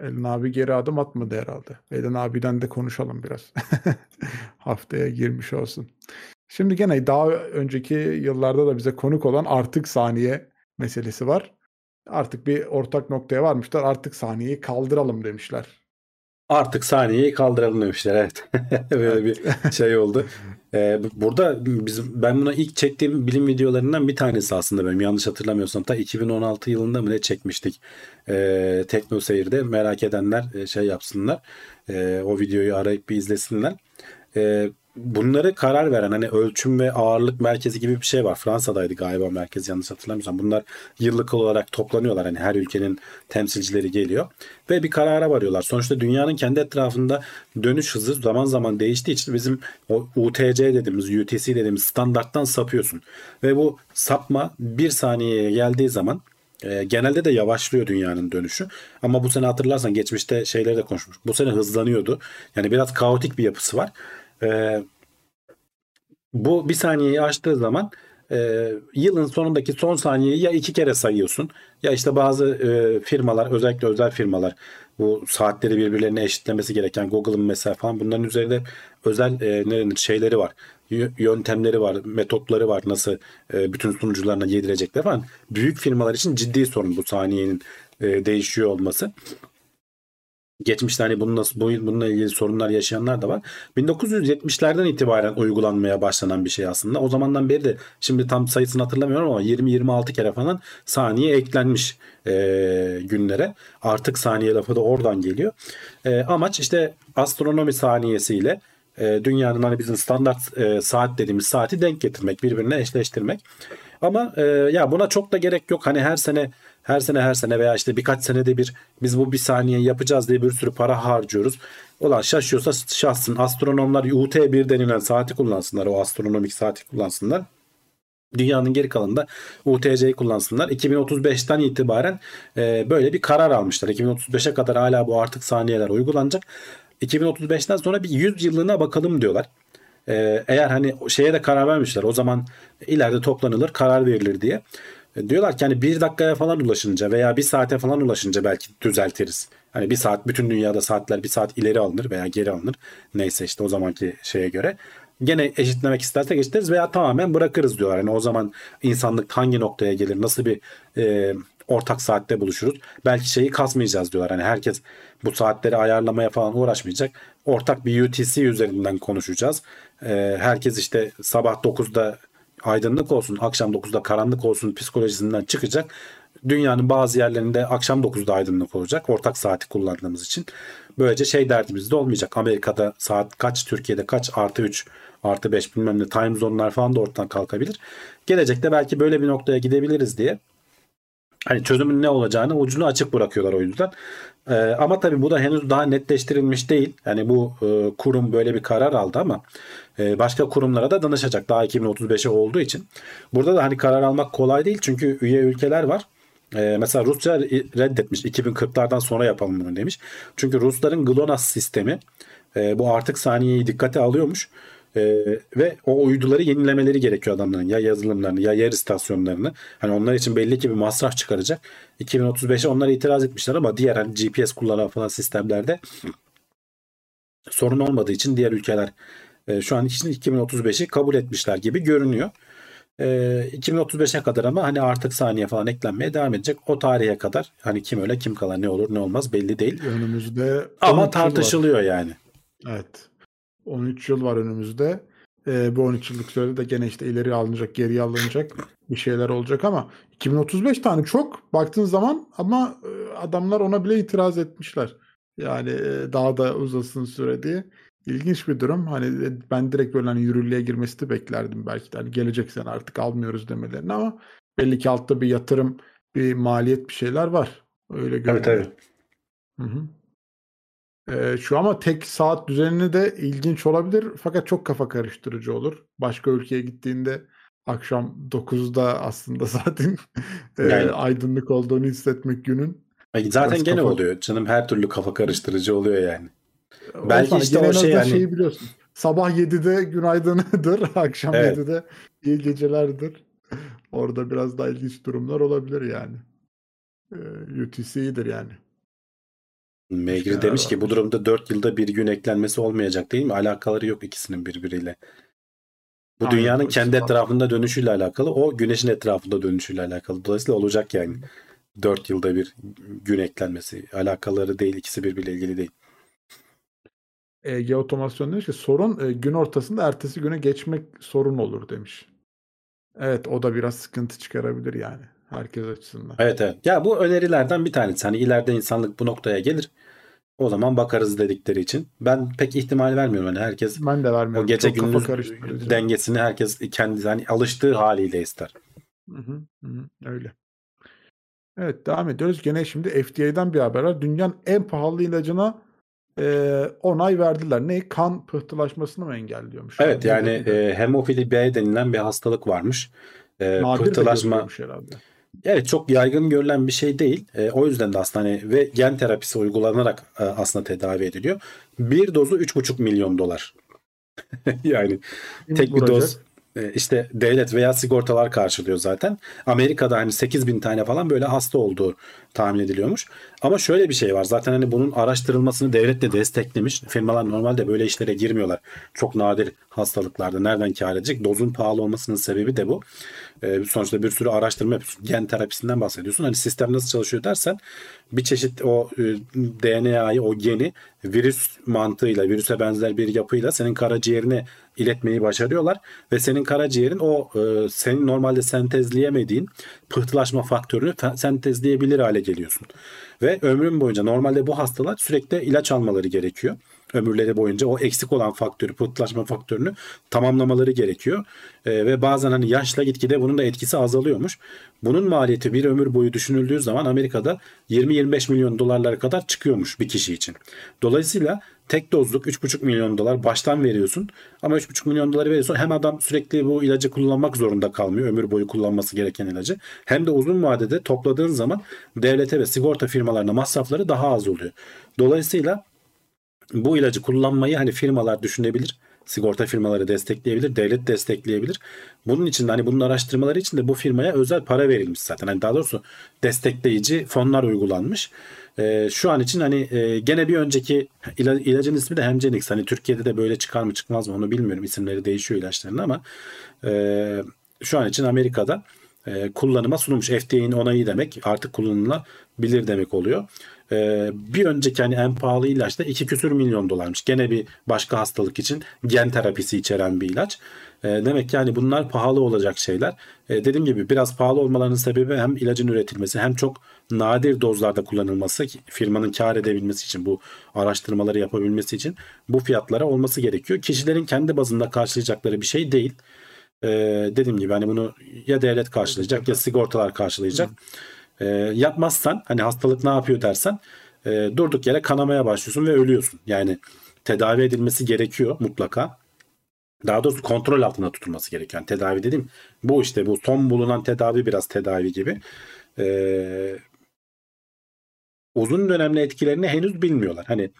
Elin abi geri adım atmadı herhalde. Elin abiden de konuşalım biraz. Haftaya girmiş olsun. Şimdi gene daha önceki yıllarda da bize konuk olan artık saniye meselesi var. Artık bir ortak noktaya varmışlar. Artık saniyeyi kaldıralım demişler. Artık saniyeyi kaldıralım demişler, evet. Böyle bir şey oldu. Burada ben buna ilk çektiğim bilim videolarından bir tanesi aslında benim. Yanlış hatırlamıyorsam ta 2016 yılında mı ne çekmiştik? Tekno Seyir'de, merak edenler şey yapsınlar. O videoyu arayıp bir izlesinler. Bunları karar veren hani ölçüm ve ağırlık merkezi gibi bir şey var. Fransa'daydı galiba merkezi, yanlış hatırlamıyorsam. Bunlar yıllık olarak toplanıyorlar. Hani her ülkenin temsilcileri geliyor ve bir karara varıyorlar. Sonuçta dünyanın kendi etrafında dönüş hızı zaman zaman değiştiği için bizim o UTC dediğimiz, UTC dediğimiz standarttan sapıyorsun. Ve bu sapma bir saniyeye geldiği zaman genelde de yavaşlıyor dünyanın dönüşü. Ama bu sene hatırlarsan geçmişte şeyleri de konuşmuştuk. Bu sene hızlanıyordu. Yani biraz kaotik bir yapısı var. Bu bir saniyeyi aştığı zaman yılın sonundaki son saniyeyi ya 2 kere sayıyorsun ya işte bazı firmalar, özellikle özel firmalar bu saatleri birbirlerine eşitlemesi gereken, Google'ın mesela falan, bunların üzerinde özel şeyleri var, yöntemleri var, metotları var, nasıl bütün sunucularına yedirecekler falan. Büyük firmalar için ciddi sorun bu saniyenin değişiyor olması. Geçmişte hani bununla ilgili sorunlar yaşayanlar da var. 1970'lerden itibaren uygulanmaya başlanan bir şey aslında. O zamandan beri de şimdi tam sayısını hatırlamıyorum ama 20-26 kere falan saniye eklenmiş günlere. Artık saniye lafı da oradan geliyor. Amaç işte astronomi saniyesiyle dünyanın hani bizim standart saat dediğimiz saati denk getirmek, birbirine eşleştirmek. Ama ya buna çok da gerek yok. Hani her sene veya işte birkaç senede bir biz bu bir saniye yapacağız diye bir sürü para harcıyoruz. Ulan şaşıyorsa şahsın, astronomlar UT1 denilen saati kullansınlar, o astronomik saati kullansınlar. Dünyanın geri kalanında UTC'yi kullansınlar. 2035'ten itibaren böyle bir karar almışlar. 2035'e kadar hala bu artık saniyeler uygulanacak. 2035'ten sonra bir 100 yıllığına bakalım diyorlar. eğer hani şeye de karar vermişler, o zaman ileride toplanılır, karar verilir diye. Diyorlar ki hani bir dakikaya falan ulaşınca veya bir saate falan ulaşınca belki düzeltiriz. Hani bir saat, bütün dünyada saatler bir saat ileri alınır veya geri alınır. Neyse işte o zamanki şeye göre. Gene eşitlemek istersek eşitleriz veya tamamen bırakırız diyorlar. Hani o zaman insanlık hangi noktaya gelir, nasıl bir ortak saatte buluşuruz. Belki şeyi kasmayacağız diyorlar. Hani herkes bu saatleri ayarlamaya falan uğraşmayacak. Ortak bir UTC üzerinden konuşacağız. Herkes işte sabah 9'da aydınlık olsun, akşam 9'da karanlık olsun psikolojisinden çıkacak. Dünyanın bazı yerlerinde akşam 9'da aydınlık olacak. Ortak saati kullandığımız için. Böylece şey derdimiz de olmayacak. Amerika'da saat kaç, Türkiye'de kaç, artı 3, artı 5 bilmem ne time zone'lar falan da ortadan kalkabilir. Gelecekte belki böyle bir noktaya gidebiliriz diye. Hani çözümün ne olacağını ucunu açık bırakıyorlar o yüzden. Ama tabii bu da henüz daha netleştirilmiş değil. Yani bu kurum böyle bir karar aldı ama başka kurumlara da danışacak. Daha 2035'e olduğu için. Burada da hani karar almak kolay değil. Çünkü üye ülkeler var. Mesela Rusya reddetmiş. 2040'lardan sonra yapalım bunu demiş. Çünkü Rusların GLONASS sistemi bu artık saniyeyi dikkate alıyormuş. Ve o uyduları yenilemeleri gerekiyor adamların, ya yazılımlarını ya yer istasyonlarını. Hani onlar için belli ki bir masraf çıkaracak. 2035'e onlara itiraz etmişler ama diğer hani GPS kullanan falan sistemlerde sorun olmadığı için diğer ülkeler şu an için 2035'i kabul etmişler gibi görünüyor. 2035'e kadar ama hani artık saniye falan eklenmeye devam edecek. O tarihe kadar hani kim öyle kim kalan, ne olur ne olmaz belli değil. Önümüzde ama tartışılıyor yani. Evet. 13 yıl var önümüzde. Bu 13 yıllık sürede de gene işte ileri alınacak, geriye alınacak bir şeyler olacak ama 2035 tane çok baktığın zaman, ama adamlar ona bile itiraz etmişler. Yani daha da uzasın süre diye. İlginç bir durum. Hani ben direkt böyle hani yürürlüğe girmesi de beklerdim belki de. Hani gelecek sene artık almıyoruz demelerini, ama belli ki altta bir yatırım, bir maliyet, bir şeyler var. Öyle görünüyor. Evet. Hı hı. Şu ama tek saat düzenini de ilginç olabilir fakat çok kafa karıştırıcı olur. Başka ülkeye gittiğinde akşam 9'da aslında zaten yani, aydınlık olduğunu hissetmek günün. Zaten gene kafa... oluyor canım, her türlü kafa karıştırıcı oluyor yani. Belki işte o şey yani... şeyi biliyorsun. Sabah 7'de günaydınıdır, akşam evet. 7'de iyi gecelerdir. Orada biraz daha ilginç durumlar olabilir yani. UTC'dir yani. Megri demiş ki bu durumda 4 yılda bir gün eklenmesi olmayacak değil mi? Alakaları yok ikisinin birbiriyle. Bu aynen, dünyanın kendi etrafında dönüşüyle alakalı. O güneşin etrafında dönüşüyle alakalı. Dolayısıyla olacak yani. 4 yılda bir gün eklenmesi. Alakaları değil, ikisi birbiriyle ilgili değil. Geotomasyon demiş ki sorun gün ortasında ertesi güne geçmek sorun olur demiş. Evet, o da biraz sıkıntı çıkarabilir yani. Herkes açısından. Evet evet. Ya bu önerilerden bir tanesi. Hani ileride insanlık bu noktaya gelir. O zaman bakarız dedikleri için. Ben pek ihtimal vermiyorum. Hani herkes, ben de vermiyorum. O gece gündüz dengesini herkes kendi hani alıştığı haliyle ister. Hı hı, hı, öyle. Evet, devam ediyoruz. Gene şimdi FDA'dan bir haber var. Dünyanın en pahalı ilacına onay verdiler. Ne? Kan pıhtılaşmasını mı engelliyormuş? Evet yani hemofili B denilen bir hastalık varmış. Pıhtılaşma. Evet, çok yaygın görülen bir şey değil. O yüzden de aslında hani ve gen terapisi uygulanarak aslında tedavi ediliyor. Bir dozu $3,5 milyon. Yani tek bir doz işte devlet veya sigortalar karşılıyor zaten. Amerika'da hani 8.000 tane falan böyle hasta olduğu tahmin ediliyormuş. Ama şöyle bir şey var. Zaten hani bunun araştırılmasını devlet de desteklemiş. Firmalar normalde böyle işlere girmiyorlar. Çok nadir hastalıklarda nereden kâr edecek? Dozun pahalı olmasının sebebi de bu. Sonuçta bir sürü araştırma yapıyorsun. Gen terapisinden bahsediyorsun. Hani sistem nasıl çalışıyor dersen bir çeşit o DNA'yı, o geni virüs mantığıyla, virüse benzer bir yapıyla senin karaciğerine iletmeyi başarıyorlar ve senin karaciğerin o senin normalde sentezleyemediğin pıhtılaşma faktörünü sentezleyebilir hale geliyorsun. Ve ömrün boyunca normalde bu hastalar sürekli ilaç almaları gerekiyor. Ömürleri boyunca o eksik olan faktörü, pıhtılaşma faktörünü tamamlamaları gerekiyor. Ve bazen hani yaşla gitgide bunun da etkisi azalıyormuş. Bunun maliyeti bir ömür boyu düşünüldüğü zaman Amerika'da $20-25 milyon kadar çıkıyormuş bir kişi için. Dolayısıyla tek dozluk $3,5 milyon baştan veriyorsun. Ama $3,5 milyon veriyorsun. Hem adam sürekli bu ilacı kullanmak zorunda kalmıyor. Ömür boyu kullanması gereken ilacı. Hem de uzun vadede topladığın zaman devlete ve sigorta firmalarına masrafları daha az oluyor. Dolayısıyla bu ilacı kullanmayı hani firmalar düşünebilir. Sigorta firmaları destekleyebilir, devlet destekleyebilir. Bunun için de hani bunun araştırmaları için de bu firmaya özel para verilmiş zaten. Hani daha doğrusu destekleyici fonlar uygulanmış. Şu an için hani gene bir önceki ilacın ismi de Hemgenix. Hani Türkiye'de de böyle çıkar mı çıkmaz mı onu bilmiyorum. İsimleri değişiyor ilaçların ama şu an için Amerika'da kullanıma sunulmuş. FDA'nin onayı demek artık kullanılabilir demek oluyor. Bir önceki hani en pahalı ilaç da 2 küsür milyon dolarmış. Gene bir başka hastalık için gen terapisi içeren bir ilaç. Demek ki hani bunlar pahalı olacak şeyler. Dediğim gibi biraz pahalı olmalarının sebebi hem ilacın üretilmesi hem çok nadir dozlarda kullanılması, firmanın kar edebilmesi için, bu araştırmaları yapabilmesi için bu fiyatlara olması gerekiyor. Kişilerin kendi bazında karşılayacakları bir şey değil. Dediğim gibi hani bunu ya devlet karşılayacak ya sigortalar karşılayacak. Yapmazsan hani hastalık ne yapıyor dersen durduk yere kanamaya başlıyorsun ve ölüyorsun. Yani tedavi edilmesi gerekiyor mutlaka. Daha doğrusu kontrol altında tutulması gereken yani tedavi dediğim bu işte, bu son bulunan tedavi biraz tedavi gibi. Uzun dönemli etkilerini henüz bilmiyorlar. Hani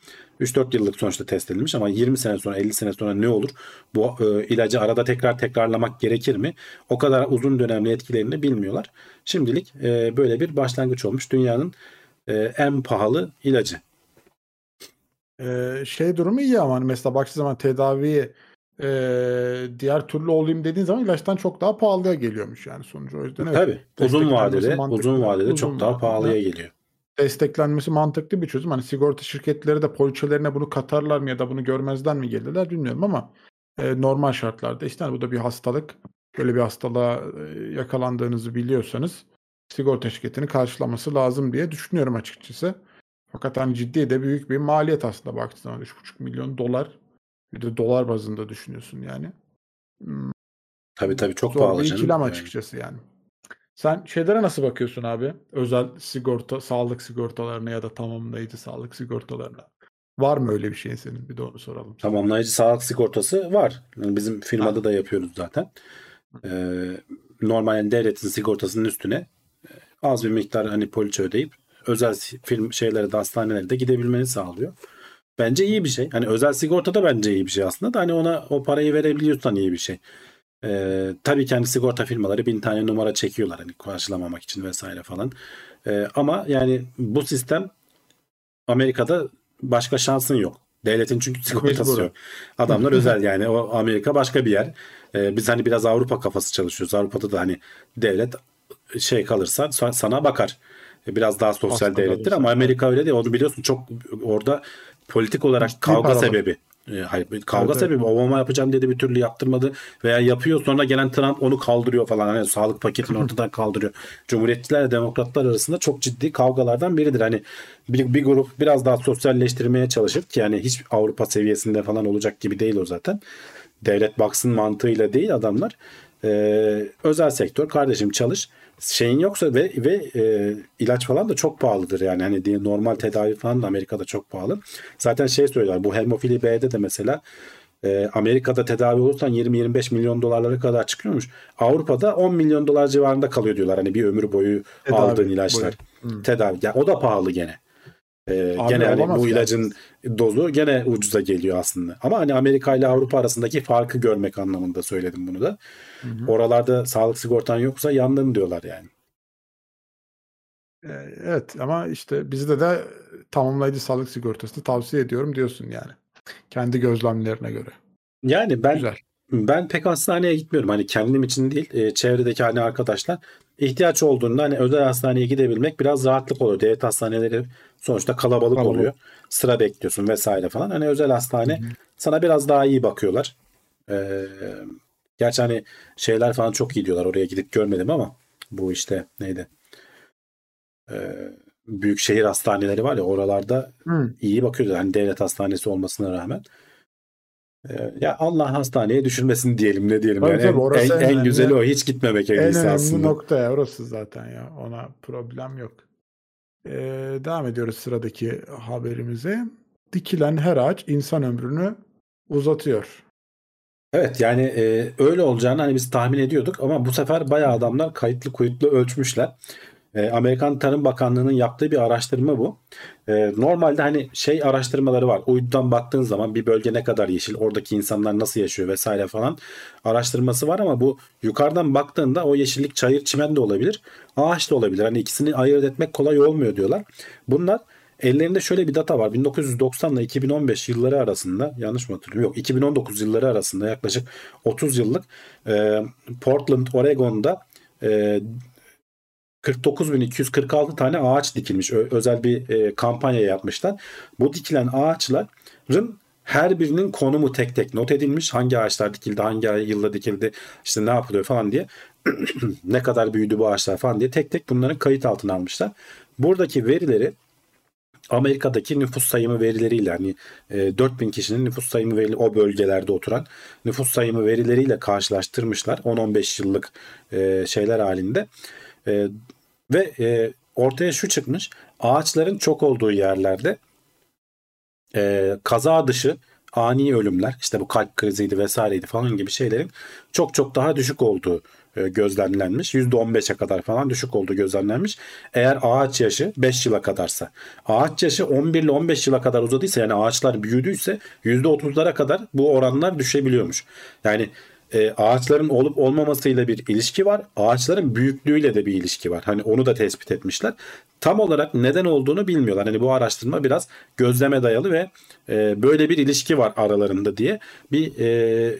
3-4 yıllık sonuçta test edilmiş ama 20 sene sonra 50 sene sonra ne olur? Bu ilacı arada tekrarlamak gerekir mi? O kadar uzun dönemli etkilerini bilmiyorlar. Şimdilik böyle bir başlangıç olmuş. Dünyanın en pahalı ilacı. Şey durumu iyi ama hani mesela baktığı zaman tedaviye diğer türlü olayım dediğin zaman ilaçtan çok daha pahalıya geliyormuş yani sonucu. O yüzden evet, tabii uzun vadede çok daha pahalıya geliyor. Desteklenmesi mantıklı bir çözüm. Hani sigorta şirketleri de poliçelerine bunu katarlar mı ya da bunu görmezden mi gelirler bilmiyorum ama normal şartlarda işte hani bu da bir hastalık. Böyle bir hastalığa yakalandığınızı biliyorsanız sigorta şirketini karşılaması lazım diye düşünüyorum açıkçası. Fakat hani ciddi de büyük bir maliyet aslında baktığın zaman 3,5 milyon dolar. Bir de dolar bazında düşünüyorsun yani. Tabii çok zor pahalı. Zor bir ikilem açıkçası yani. Sen şeylere nasıl bakıyorsun abi? Özel sigorta, sağlık sigortalarına ya da tamamlayıcı sağlık sigortalarına. Var mı öyle bir şeyin senin? Bir de onu soralım. Tamamlayıcı sağlık sigortası var. Yani bizim firmada da yapıyoruz zaten. Normal devletin sigortasının üstüne az bir miktar hani poliçe ödeyip özel şeylere de hastanelere de gidebilmeni sağlıyor. Bence iyi bir şey. Hani özel sigorta da bence iyi bir şey aslında da hani ona o parayı verebiliyorsan iyi bir şey. Tabii kendi sigorta firmaları 1000 tane numara çekiyorlar hani karşılamamak için vesaire falan. Ama yani bu sistem Amerika'da başka şansın yok. Devletin çünkü sigortası yok. Adamlar özel yani. O Amerika başka bir yer. Biz hani biraz Avrupa kafası çalışıyoruz. Avrupa'da da hani devlet şey kalırsa sana bakar. Biraz daha sosyal aslında devlettir ama Amerika öyle değil. Onu biliyorsun, çok orada politik olarak hiç kavga sebebi. Hayır, kavga evet, sebebi. Obama yapacağım dedi, bir türlü yaptırmadı veya yapıyor, sonra gelen Trump onu kaldırıyor falan. Hani sağlık paketini ortadan kaldırıyor. Cumhuriyetçilerle demokratlar arasında çok ciddi kavgalardan biridir. Hani bir grup biraz daha sosyalleştirmeye çalışır ki yani hiç Avrupa seviyesinde falan olacak gibi değil o zaten. Devlet baksın mantığıyla değil adamlar. Özel sektör kardeşim, çalış. Şeyin yoksa ve ilaç falan da çok pahalıdır yani hani diye, normal tedavi falan da Amerika'da çok pahalı. Zaten şey söylüyorlar, bu Hemofili B'de de mesela Amerika'da tedavi olursan 20-25 milyon dolarlara kadar çıkıyormuş. Avrupa'da 10 milyon dolar civarında kalıyor diyorlar hani bir ömür boyu tedavi, aldığın ilaçlar. Tedavi. Yani o da pahalı gene. Gene hani bu ilacın dozu gene ucuza geliyor aslında. Ama hani Amerika ile Avrupa arasındaki farkı görmek anlamında söyledim bunu da. Oralarda sağlık sigortan yoksa yandın diyorlar yani. Evet ama işte bizde de tamamlayıcı sağlık sigortasını tavsiye ediyorum diyorsun yani. Kendi gözlemlerine göre. Yani ben güzel. Ben pek hastaneye gitmiyorum. Hani kendim için değil, çevredeki hani arkadaşlar ihtiyaç olduğunda hani özel hastaneye gidebilmek biraz rahatlık oluyor. Devlet hastaneleri sonuçta kalabalık oluyor. Sıra bekliyorsun vesaire falan. Hani özel hastane sana biraz daha iyi bakıyorlar. Gerçi hani şeyler falan çok iyi diyorlar. Oraya gidip görmedim ama bu işte neydi? Büyük şehir hastaneleri var ya, oralarda iyi bakıyorlar. Hani devlet hastanesi olmasına rağmen. Ya Allah hastaneye düşürmesin diyelim, ne diyelim. Yani en güzeli o, hiç gitmemek en iyisi aslında. En önemli nokta ya, orası zaten ya. Ona problem yok. Devam ediyoruz sıradaki haberimize. Dikilen her ağaç insan ömrünü uzatıyor. Evet yani öyle olacağını hani biz tahmin ediyorduk ama bu sefer bayağı adamlar kayıtlı kuyutlu ölçmüşler. Amerikan Tarım Bakanlığı'nın yaptığı bir araştırma bu. Normalde hani şey araştırmaları var. Uydudan baktığın zaman bir bölge ne kadar yeşil, oradaki insanlar nasıl yaşıyor vesaire falan araştırması var ama bu yukarıdan baktığında o yeşillik çayır çimen de olabilir, ağaç da olabilir. Hani ikisini ayırt etmek kolay olmuyor diyorlar. Bunlar ellerinde şöyle bir data var. 1990 ile 2015 yılları arasında, yanlış mı hatırlıyorum? Yok, 2019 yılları arasında yaklaşık 30 yıllık Portland, Oregon'da 49.246 tane ağaç dikilmiş. Özel bir kampanya yapmışlar. Bu dikilen ağaçların her birinin konumu tek tek not edilmiş. Hangi ağaçlar dikildi, hangi yılda dikildi, işte ne yapılıyor falan diye. Ne kadar büyüdü bu ağaçlar falan diye tek tek bunların kayıt altına almışlar. Buradaki verileri Amerika'daki nüfus sayımı verileriyle, hani 4000 kişinin nüfus sayımı verileri, o bölgelerde oturan nüfus sayımı verileriyle karşılaştırmışlar. 10-15 yıllık şeyler halinde. Ve ortaya şu çıkmış: ağaçların çok olduğu yerlerde kaza dışı ani ölümler, işte bu kalp kriziydi vesaireydi falan gibi şeylerin çok çok daha düşük olduğu gözlemlenmiş. %15'e kadar falan düşük olduğu gözlemlenmiş. Eğer ağaç yaşı 5 yıla kadarsa, ağaç yaşı 11 ile 15 yıla kadar uzadıysa, yani ağaçlar büyüdüyse %30'lara kadar bu oranlar düşebiliyormuş. Yani ağaçların olup olmamasıyla bir ilişki var. Ağaçların büyüklüğüyle de bir ilişki var. Hani onu da tespit etmişler. Tam olarak neden olduğunu bilmiyorlar. Hani bu araştırma biraz gözleme dayalı ve böyle bir ilişki var aralarında diye bir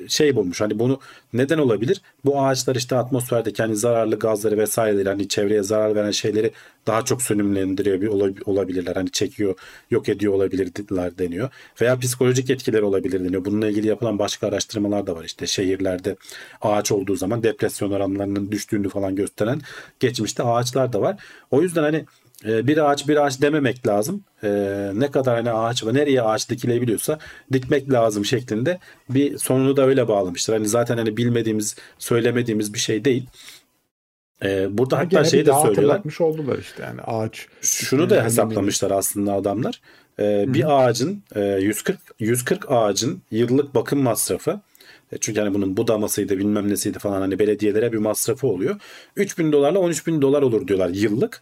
şey bulmuş. Hani bunu neden olabilir? Bu ağaçlar işte atmosferdeki hani zararlı gazları vesaireleri, hani çevreye zarar veren şeyleri daha çok sönümlendiriyor olabilirler. Hani çekiyor, yok ediyor olabilirler deniyor. Veya psikolojik etkileri olabilir deniyor. Bununla ilgili yapılan başka araştırmalar da var. İşte şehirlerde ağaç olduğu zaman depresyon oranlarının düştüğünü falan gösteren geçmişte ağaçlar da var. O yüzden hani bir ağaç dememek lazım. Ne kadar hani ağaç ve nereye ağaç dikilebiliyorsa dikmek lazım şeklinde bir sonunu da öyle bağlamışlar. Hani zaten hani bilmediğimiz, söylemediğimiz bir şey değil. Burada yani hatta şeyi de söylüyorlar. Oldular işte yani ağaç. Şunu da hesaplamışlar aslında adamlar. Bir ağacın 140 ağacın yıllık bakım masrafı, çünkü hani bunun budamasıydı bilmem nesiydi falan, hani belediyelere bir masrafı oluyor. $3.000 $13.000 olur diyorlar yıllık.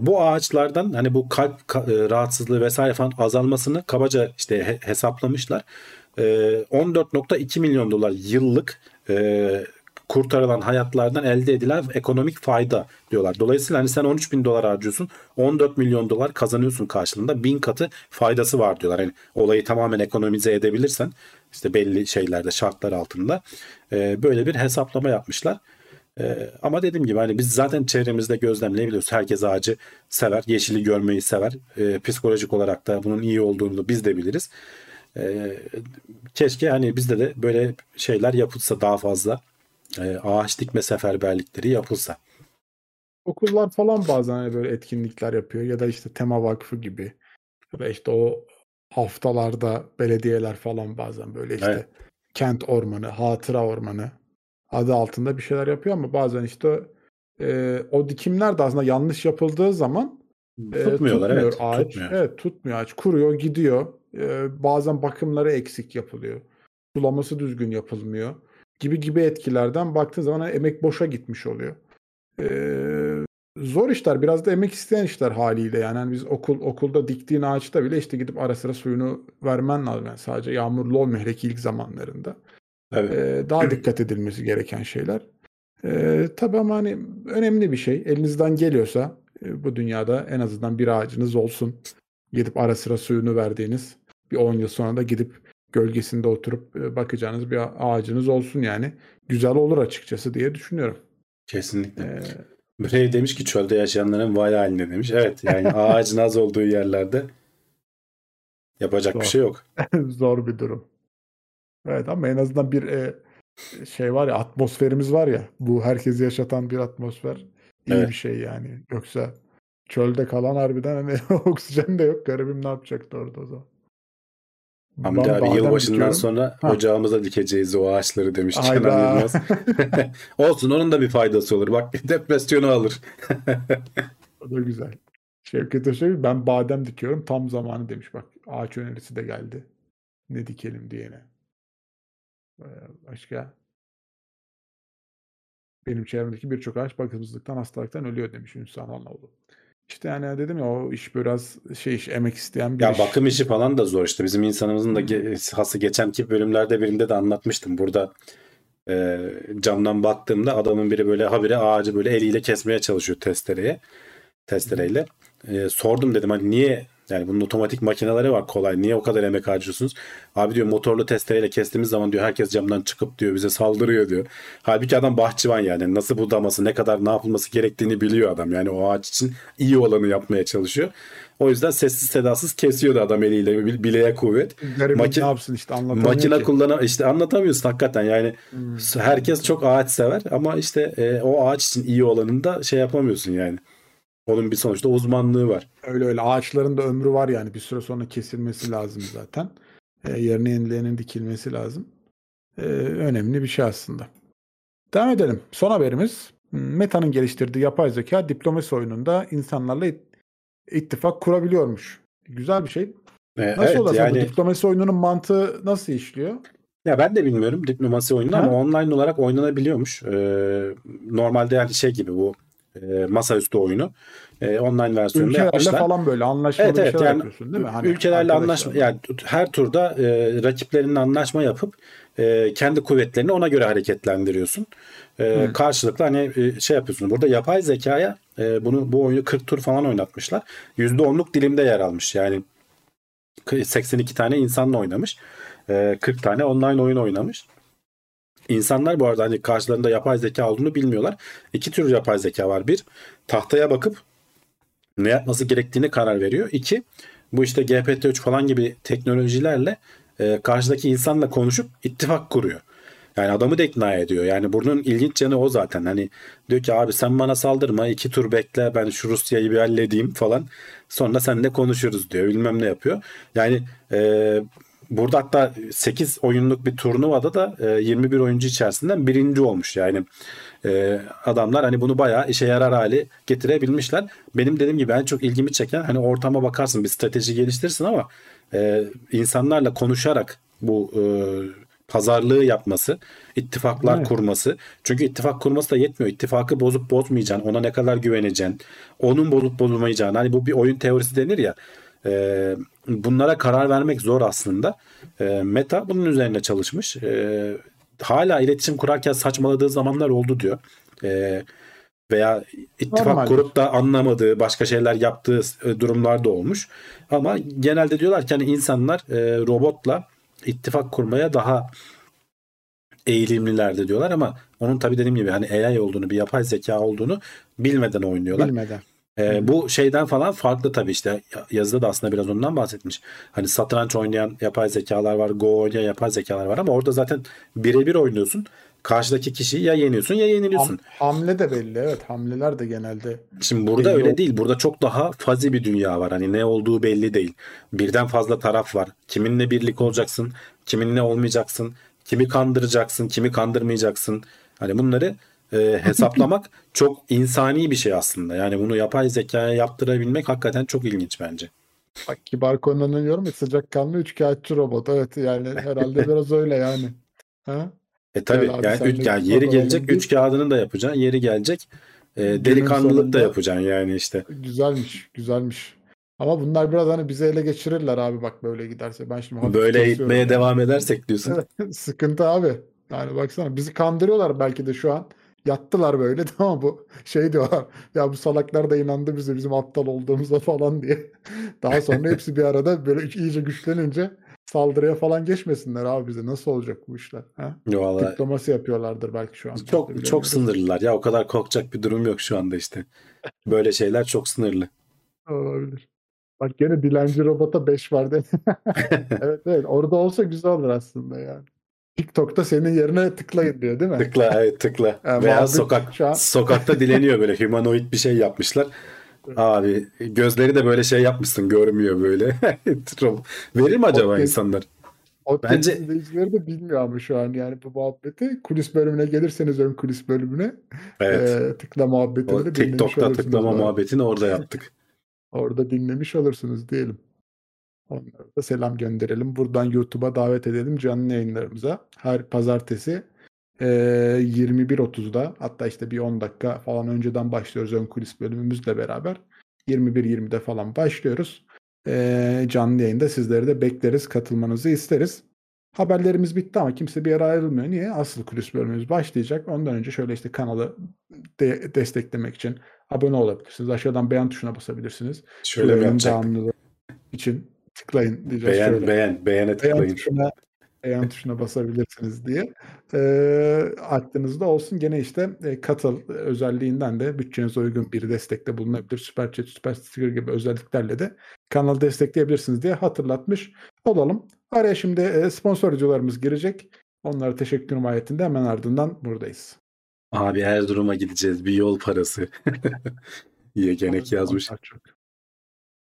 Bu ağaçlardan hani bu kalp rahatsızlığı vesaire falan azalmasını kabaca işte hesaplamışlar. $14.2 milyon yıllık kurtarılan hayatlardan elde edilen ekonomik fayda diyorlar. Dolayısıyla hani sen $13.000 harcıyorsun, $14 milyon kazanıyorsun karşılığında, 1000 katı faydası var diyorlar. Yani olayı tamamen ekonomize edebilirsen işte belli şeylerde, şartlar altında böyle bir hesaplama yapmışlar. Ama dediğim gibi hani biz zaten çevremizde gözlemleyebiliyoruz. Herkes ağacı sever, yeşili görmeyi sever. Psikolojik olarak da bunun iyi olduğunu biz de biliriz. Keşke hani bizde de böyle şeyler yapılsa daha fazla. Ağaç dikme seferberlikleri yapılsa. Okullar falan bazen böyle etkinlikler yapıyor ya da işte Tema Vakfı gibi. Ya da işte o haftalarda belediyeler falan bazen böyle işte evet, kent ormanı, hatıra ormanı adı altında bir şeyler yapıyor ama bazen işte o dikimler de aslında yanlış yapıldığı zaman tutmuyor ağaç, kuruyor gidiyor, bazen bakımları eksik yapılıyor, sulaması düzgün yapılmıyor gibi etkilerden baktığın zaman emek boşa gitmiş oluyor. Zor işler, biraz da emek isteyen işler haliyle yani biz okulda diktiğin ağaçta bile işte gidip ara sıra suyunu vermen lazım yani, sadece yağmurlu olmuyor hele ki ilk zamanlarında. Evet. Daha dikkat edilmesi gereken şeyler. Tabii ama hani önemli bir şey. Elinizden geliyorsa bu dünyada en azından bir ağacınız olsun. Gidip ara sıra suyunu verdiğiniz, bir 10 yıl sonra da gidip gölgesinde oturup bakacağınız bir ağacınız olsun yani. Güzel olur açıkçası diye düşünüyorum. Kesinlikle. Brave demiş ki çölde yaşayanların vay haline demiş. Evet yani ağacın az olduğu yerlerde yapacak zor. Bir şey yok. Zor bir durum. Evet ama en azından bir şey var ya, atmosferimiz var ya, bu herkesi yaşatan bir atmosfer iyi evet, bir şey yani. Yoksa çölde kalan harbiden hani oksijen de yok, garibim ne yapacaktı orada o zaman. Hamdi abi yılbaşından sonra ocağımıza dikeceğiz o ağaçları demiş Kenan Yılmaz. Olsun, onun da bir faydası olur. Bak depresyonu alır. O da güzel. Şevket Öşevi ben badem dikiyorum tam zamanı demiş, bak ağaç önerisi de geldi. Ne dikelim diyene. Başka Benim çevremdeki birçok ağaç bakımsızlıktan, hastalıktan ölüyor demiş Ünsal Hanoğlu. İşte yani dedim ya, o iş biraz şey iş, emek isteyen bir ya iş. Bakım işi falan da zor işte. Bizim insanımızın da hası geçenki bölümlerde birinde de anlatmıştım. Burada camdan baktığımda adamın biri böyle habire ağacı böyle eliyle kesmeye çalışıyor testereyle. Sordum dedim hani niye, yani bunun otomatik makineleri var kolay, niye o kadar emek harcıyorsunuz? Abi diyor motorlu testereyle kestiğimiz zaman diyor herkes camdan çıkıp diyor bize saldırıyor diyor. Halbuki adam bahçıvan yani, nasıl budaması, ne kadar ne yapılması gerektiğini biliyor adam. Yani o ağaç için iyi olanı yapmaya çalışıyor. O yüzden sessiz sedasız kesiyordu adam eliyle, bileğe kuvvet. Ne yapsın işte, anlatamıyor. Makine kullanamıyor işte, anlatamıyorsun hakikaten yani. Herkes çok ağaç sever ama işte o ağaç için iyi olanını da şey yapamıyorsun yani. Onun bir sonuçta uzmanlığı var. Öyle ağaçların da ömrü var yani, bir süre sonra kesilmesi lazım zaten. Yerine yenilerinin dikilmesi lazım. Önemli bir şey aslında. Devam edelim. Son haberimiz. Meta'nın geliştirdiği yapay zeka diplomasi oyununda insanlarla ittifak kurabiliyormuş. Güzel bir şey. Nasıl olacak yani... Bu diplomasi oyununun mantığı nasıl işliyor? Ya ben de bilmiyorum diplomasi oyunu ama online olarak oynanabiliyormuş. Normalde yani şey gibi bu. Masaüstü oyunu online versiyonunda ülkelerle yapmışlar. Ülkelerle falan böyle anlaşmalı evet, bir şeyler yani, yapıyorsun değil mi? Hani ülkelerle anlaşma yani her turda rakiplerinin anlaşma yapıp kendi kuvvetlerini ona göre hareketlendiriyorsun. Karşılıklı hani şey yapıyorsun. Burada yapay zekaya bu oyunu 40 tur falan oynatmışlar. %10'luk dilimde yer almış. Yani 82 tane insanla oynamış. 40 tane online oyun oynamış. İnsanlar bu arada hani karşılarında yapay zeka olduğunu bilmiyorlar. İki tür yapay zeka var. Bir, tahtaya bakıp ne yapması gerektiğini karar veriyor. İki, bu işte GPT-3 falan gibi teknolojilerle karşıdaki insanla konuşup ittifak kuruyor. Yani adamı da ikna ediyor. Yani bunun ilginç yanı o zaten. Hani diyor ki abi sen bana saldırma, iki tur bekle, ben şu Rusya'yı bir halledeyim falan. Sonra seninle konuşuruz diyor. Bilmem ne yapıyor. Yani burada hatta 8 oyunluk bir turnuvada da 21 oyuncu içerisinden birinci olmuş. Yani adamlar hani bunu bayağı işe yarar hale getirebilmişler. Benim dediğim gibi en çok ilgimi çeken hani ortama bakarsın, bir strateji geliştirsin ama insanlarla konuşarak bu pazarlığı yapması, ittifaklar kurması. Çünkü ittifak kurması da yetmiyor. İttifakı bozup bozmayacaksın, ona ne kadar güveneceksin, onun bozup bozmayacağını. Hani bu bir oyun teorisi denir ya. Bunlara karar vermek zor aslında. Meta bunun üzerine çalışmış. Hala iletişim kurarken saçmaladığı zamanlar oldu diyor. Veya ittifak kurup da anlamadığı, başka şeyler yaptığı durumlar da olmuş. Ama genelde diyorlar ki hani insanlar robotla ittifak kurmaya daha eğilimlilerdi diyorlar ama onun tabii dediğim gibi hani AI olduğunu, bir yapay zeka olduğunu bilmeden oynuyorlar. Bu şeyden falan farklı tabii işte yazıda da aslında biraz ondan bahsetmiş. Hani satranç oynayan yapay zekalar var, Go oynayan yapay zekalar var ama orada zaten birebir oynuyorsun. Karşıdaki kişiyi ya yeniyorsun ya yeniliyorsun. Hamle de belli, evet, hamleler de genelde. Şimdi burada öyle değil. Burada çok daha fazi bir dünya var. Hani ne olduğu belli değil. Birden fazla taraf var. Kiminle birlik olacaksın, kiminle olmayacaksın, kimi kandıracaksın, kimi kandırmayacaksın. Hani bunları hesaplamak çok insani bir şey aslında. Yani bunu yapay zekaya yaptırabilmek hakikaten çok ilginç bence. Bak kibar konudan diyorum ya, sıcakkanlı üçkağıtçı robot. Evet yani herhalde biraz öyle yani. Ha? Tabii yani, yani yeri gelecek üç kağıdını da yapacaksın. Yeri gelecek delikanlılık da yapacaksın yani işte. Güzelmiş, güzelmiş. Ama bunlar biraz hani bizi ele geçirirler abi bak böyle giderse. Ben şimdi böyle eğitmeye yani devam edersek diyorsun. Sıkıntı abi. Yani baksana bizi kandırıyorlar belki de şu an. Yattılar böyle tamam, bu şey diyorlar ya, bu salaklar da inandı bize, bizim aptal olduğumuza falan diye. Daha sonra hepsi bir arada böyle iyice güçlenince saldırıya falan geçmesinler abi bize, nasıl olacak bu işler? Vallahi, diplomasi yapıyorlardır belki şu an. Çok sınırlılar ya, o kadar korkacak bir durum yok şu anda işte. Böyle şeyler çok sınırlı. Olabilir. Bak gene dilenci robota 5 vardı. evet orada olsa güzel olur aslında yani. TikTok'ta senin yerine tıklayın diyor değil mi? Tıkla, evet tıkla. Veya sokakta dileniyor böyle humanoid bir şey yapmışlar. Evet. Abi gözleri de böyle şey yapmışsın, görmüyor böyle. Verir mi acaba insanlar? Bence izleyicileri de bilmiyor ama şu an yani bu muhabbeti. Kulis bölümüne gelirseniz ön kulis bölümüne tıkla muhabbetini de dinlemiş olursunuz. TikTok'ta tıklama muhabbetini orada yaptık. Orada dinlemiş olursunuz diyelim. Onlara da selam gönderelim. Buradan YouTube'a davet edelim canlı yayınlarımıza. Her pazartesi 21.30'da hatta işte bir 10 dakika falan önceden başlıyoruz ön kulis bölümümüzle beraber. 21.20'de falan başlıyoruz. Canlı yayında sizleri de bekleriz. Katılmanızı isteriz. Haberlerimiz bitti ama kimse bir yere ayrılmıyor. Niye? Asıl kulis bölümümüz başlayacak. Ondan önce şöyle işte kanalı desteklemek için abone olabilirsiniz. Aşağıdan beğen tuşuna basabilirsiniz. Şöyle beğen için tıklayın diyeceğiz. Beğene tıklayın. Beğen tuşuna basabilirsiniz diye. Aklınızda olsun. Gene işte katıl özelliğinden de bütçenize uygun bir destekte bulunabilir. Süper Chat, Süper Sticker gibi özelliklerle de kanalı destekleyebilirsiniz diye hatırlatmış olalım. Araya şimdi sponsor videolarımız girecek. Onlara teşekkür mahiyetinde hemen ardından buradayız. Abi her duruma gideceğiz. Bir yol parası. Yegenek yazmış.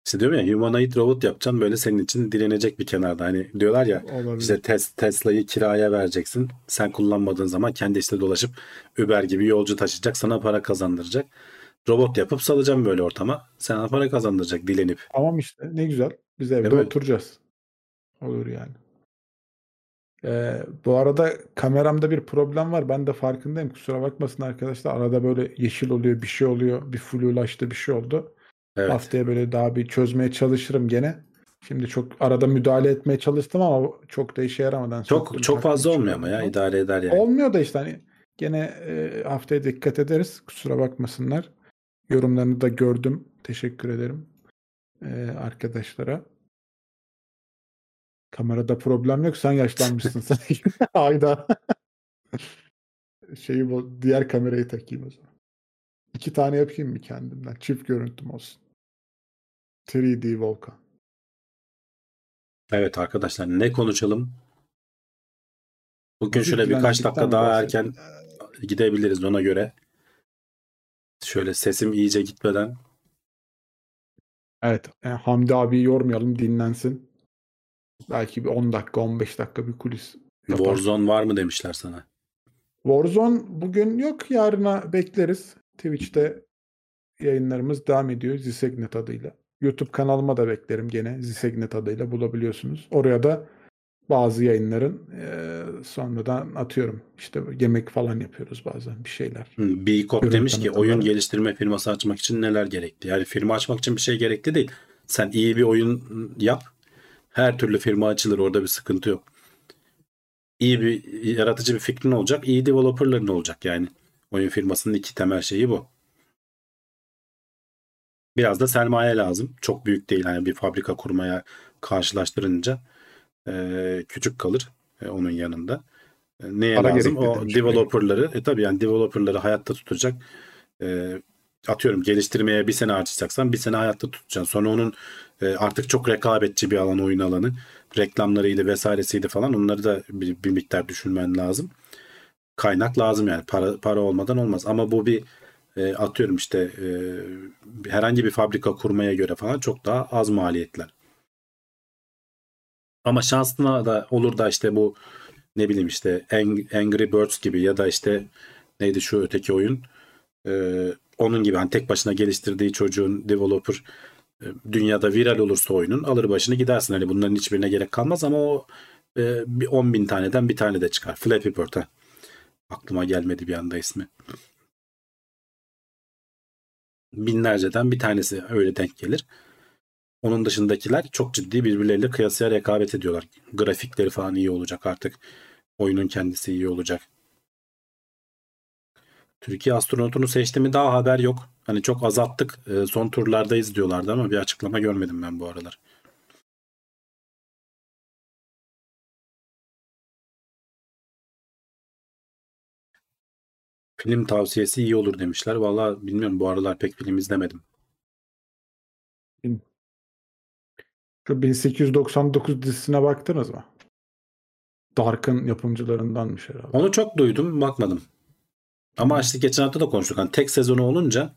İşte diyorum ya, humanoid robot yapacaksın, böyle senin için dilenecek bir kenarda. Hani diyorlar ya olabilir. İşte Tesla'yı kiraya vereceksin. Sen kullanmadığın zaman kendi işte dolaşıp Uber gibi yolcu taşıyacak. Sana para kazandıracak. Robot yapıp salacağım böyle ortama. Sana para kazandıracak dilenip. Tamam işte, ne güzel. Biz evde oturacağız. Olur yani. Bu arada kameramda bir problem var. Ben de farkındayım. Kusura bakmasın arkadaşlar. Arada böyle yeşil oluyor, bir şey oluyor. Bir flulaştı, bir şey oldu. Evet. Haftaya böyle daha bir çözmeye çalışırım gene. Şimdi çok arada müdahale etmeye çalıştım ama çok da işe yaramadan. Çok fazla olmuyor ama ya, idare eder yani. Olmuyor da işte hani gene haftaya dikkat ederiz. Kusura bakmasınlar. Yorumlarını da gördüm. Teşekkür ederim arkadaşlara. Kamerada problem yok. Sen yaşlanmışsın sanki. Hayda. Diğer kamerayı takayım o zaman. 2 tane yapayım mı kendimden? Çift görüntüm olsun. 3D Volkan. Evet arkadaşlar, ne konuşalım? Bugün şöyle birkaç dakika daha erken gidebiliriz ona göre. Şöyle sesim iyice gitmeden. Evet, Hamdi abi yormayalım, dinlensin. Belki bir 10 dakika 15 dakika bir kulis yapar. Warzone var mı demişler sana? Warzone bugün yok, yarına bekleriz. Twitch'te yayınlarımız devam ediyor Zisegnet adıyla. YouTube kanalıma da beklerim, gene Zisegnet adıyla bulabiliyorsunuz. Oraya da bazı yayınların sonradan atıyorum. İşte yemek falan yapıyoruz bazen, bir şeyler. Bikop demiş ki oyun geliştirme firması açmak için neler gerekti? Yani firma açmak için bir şey gerekli değil. Sen iyi bir oyun yap. Her türlü firma açılır. Orada bir sıkıntı yok. İyi bir yaratıcı bir fikrin olacak. İyi developerların olacak yani. Oyun firmasının 2 temel şeyi bu. Biraz da sermaye lazım. Çok büyük değil. Yani bir fabrika kurmaya karşılaştırınca küçük kalır onun yanında. Neye para lazım? O developerları. Tabii yani developerları hayatta tutacak. Atıyorum geliştirmeye 1 sene harcayacaksan 1 sene hayatta tutacaksın. Sonra onun artık çok rekabetçi bir alan, oyun alanı. Reklamlarıydı vesairesiydi falan. Onları da bir miktar düşünmen lazım. Kaynak lazım yani. Para olmadan olmaz. Ama bu bir atıyorum işte herhangi bir fabrika kurmaya göre falan çok daha az maliyetler. Ama şansına da olur da işte bu ne bileyim işte Angry Birds gibi ya da işte neydi şu öteki oyun onun gibi hani tek başına geliştirdiği çocuğun developer dünyada viral olursa oyunun alır başını gidersin. Hani bunların hiçbirine gerek kalmaz ama o 10.000 taneden bir tane de çıkar. Flappy Bird ha. Aklıma gelmedi bir anda ismi. Binlerceden bir tanesi öyle denk gelir. Onun dışındakiler çok ciddi birbirleriyle kıyasıya rekabet ediyorlar. Grafikleri falan iyi olacak artık. Oyunun kendisi iyi olacak. Türkiye astronotunu seçti mi? Daha haber yok. Hani çok azalttık. Son turlardayız diyorlardı ama bir açıklama görmedim ben bu aralar. Film tavsiyesi iyi olur demişler. Vallahi bilmiyorum, bu aralar pek film izlemedim. Şu 1899 dizisine baktınız mı? Dark'ın yapımcılarındanmış herhalde. Onu çok duydum, bakmadım. Ama işte geçen hafta da konuştuk. Hani tek sezonu olunca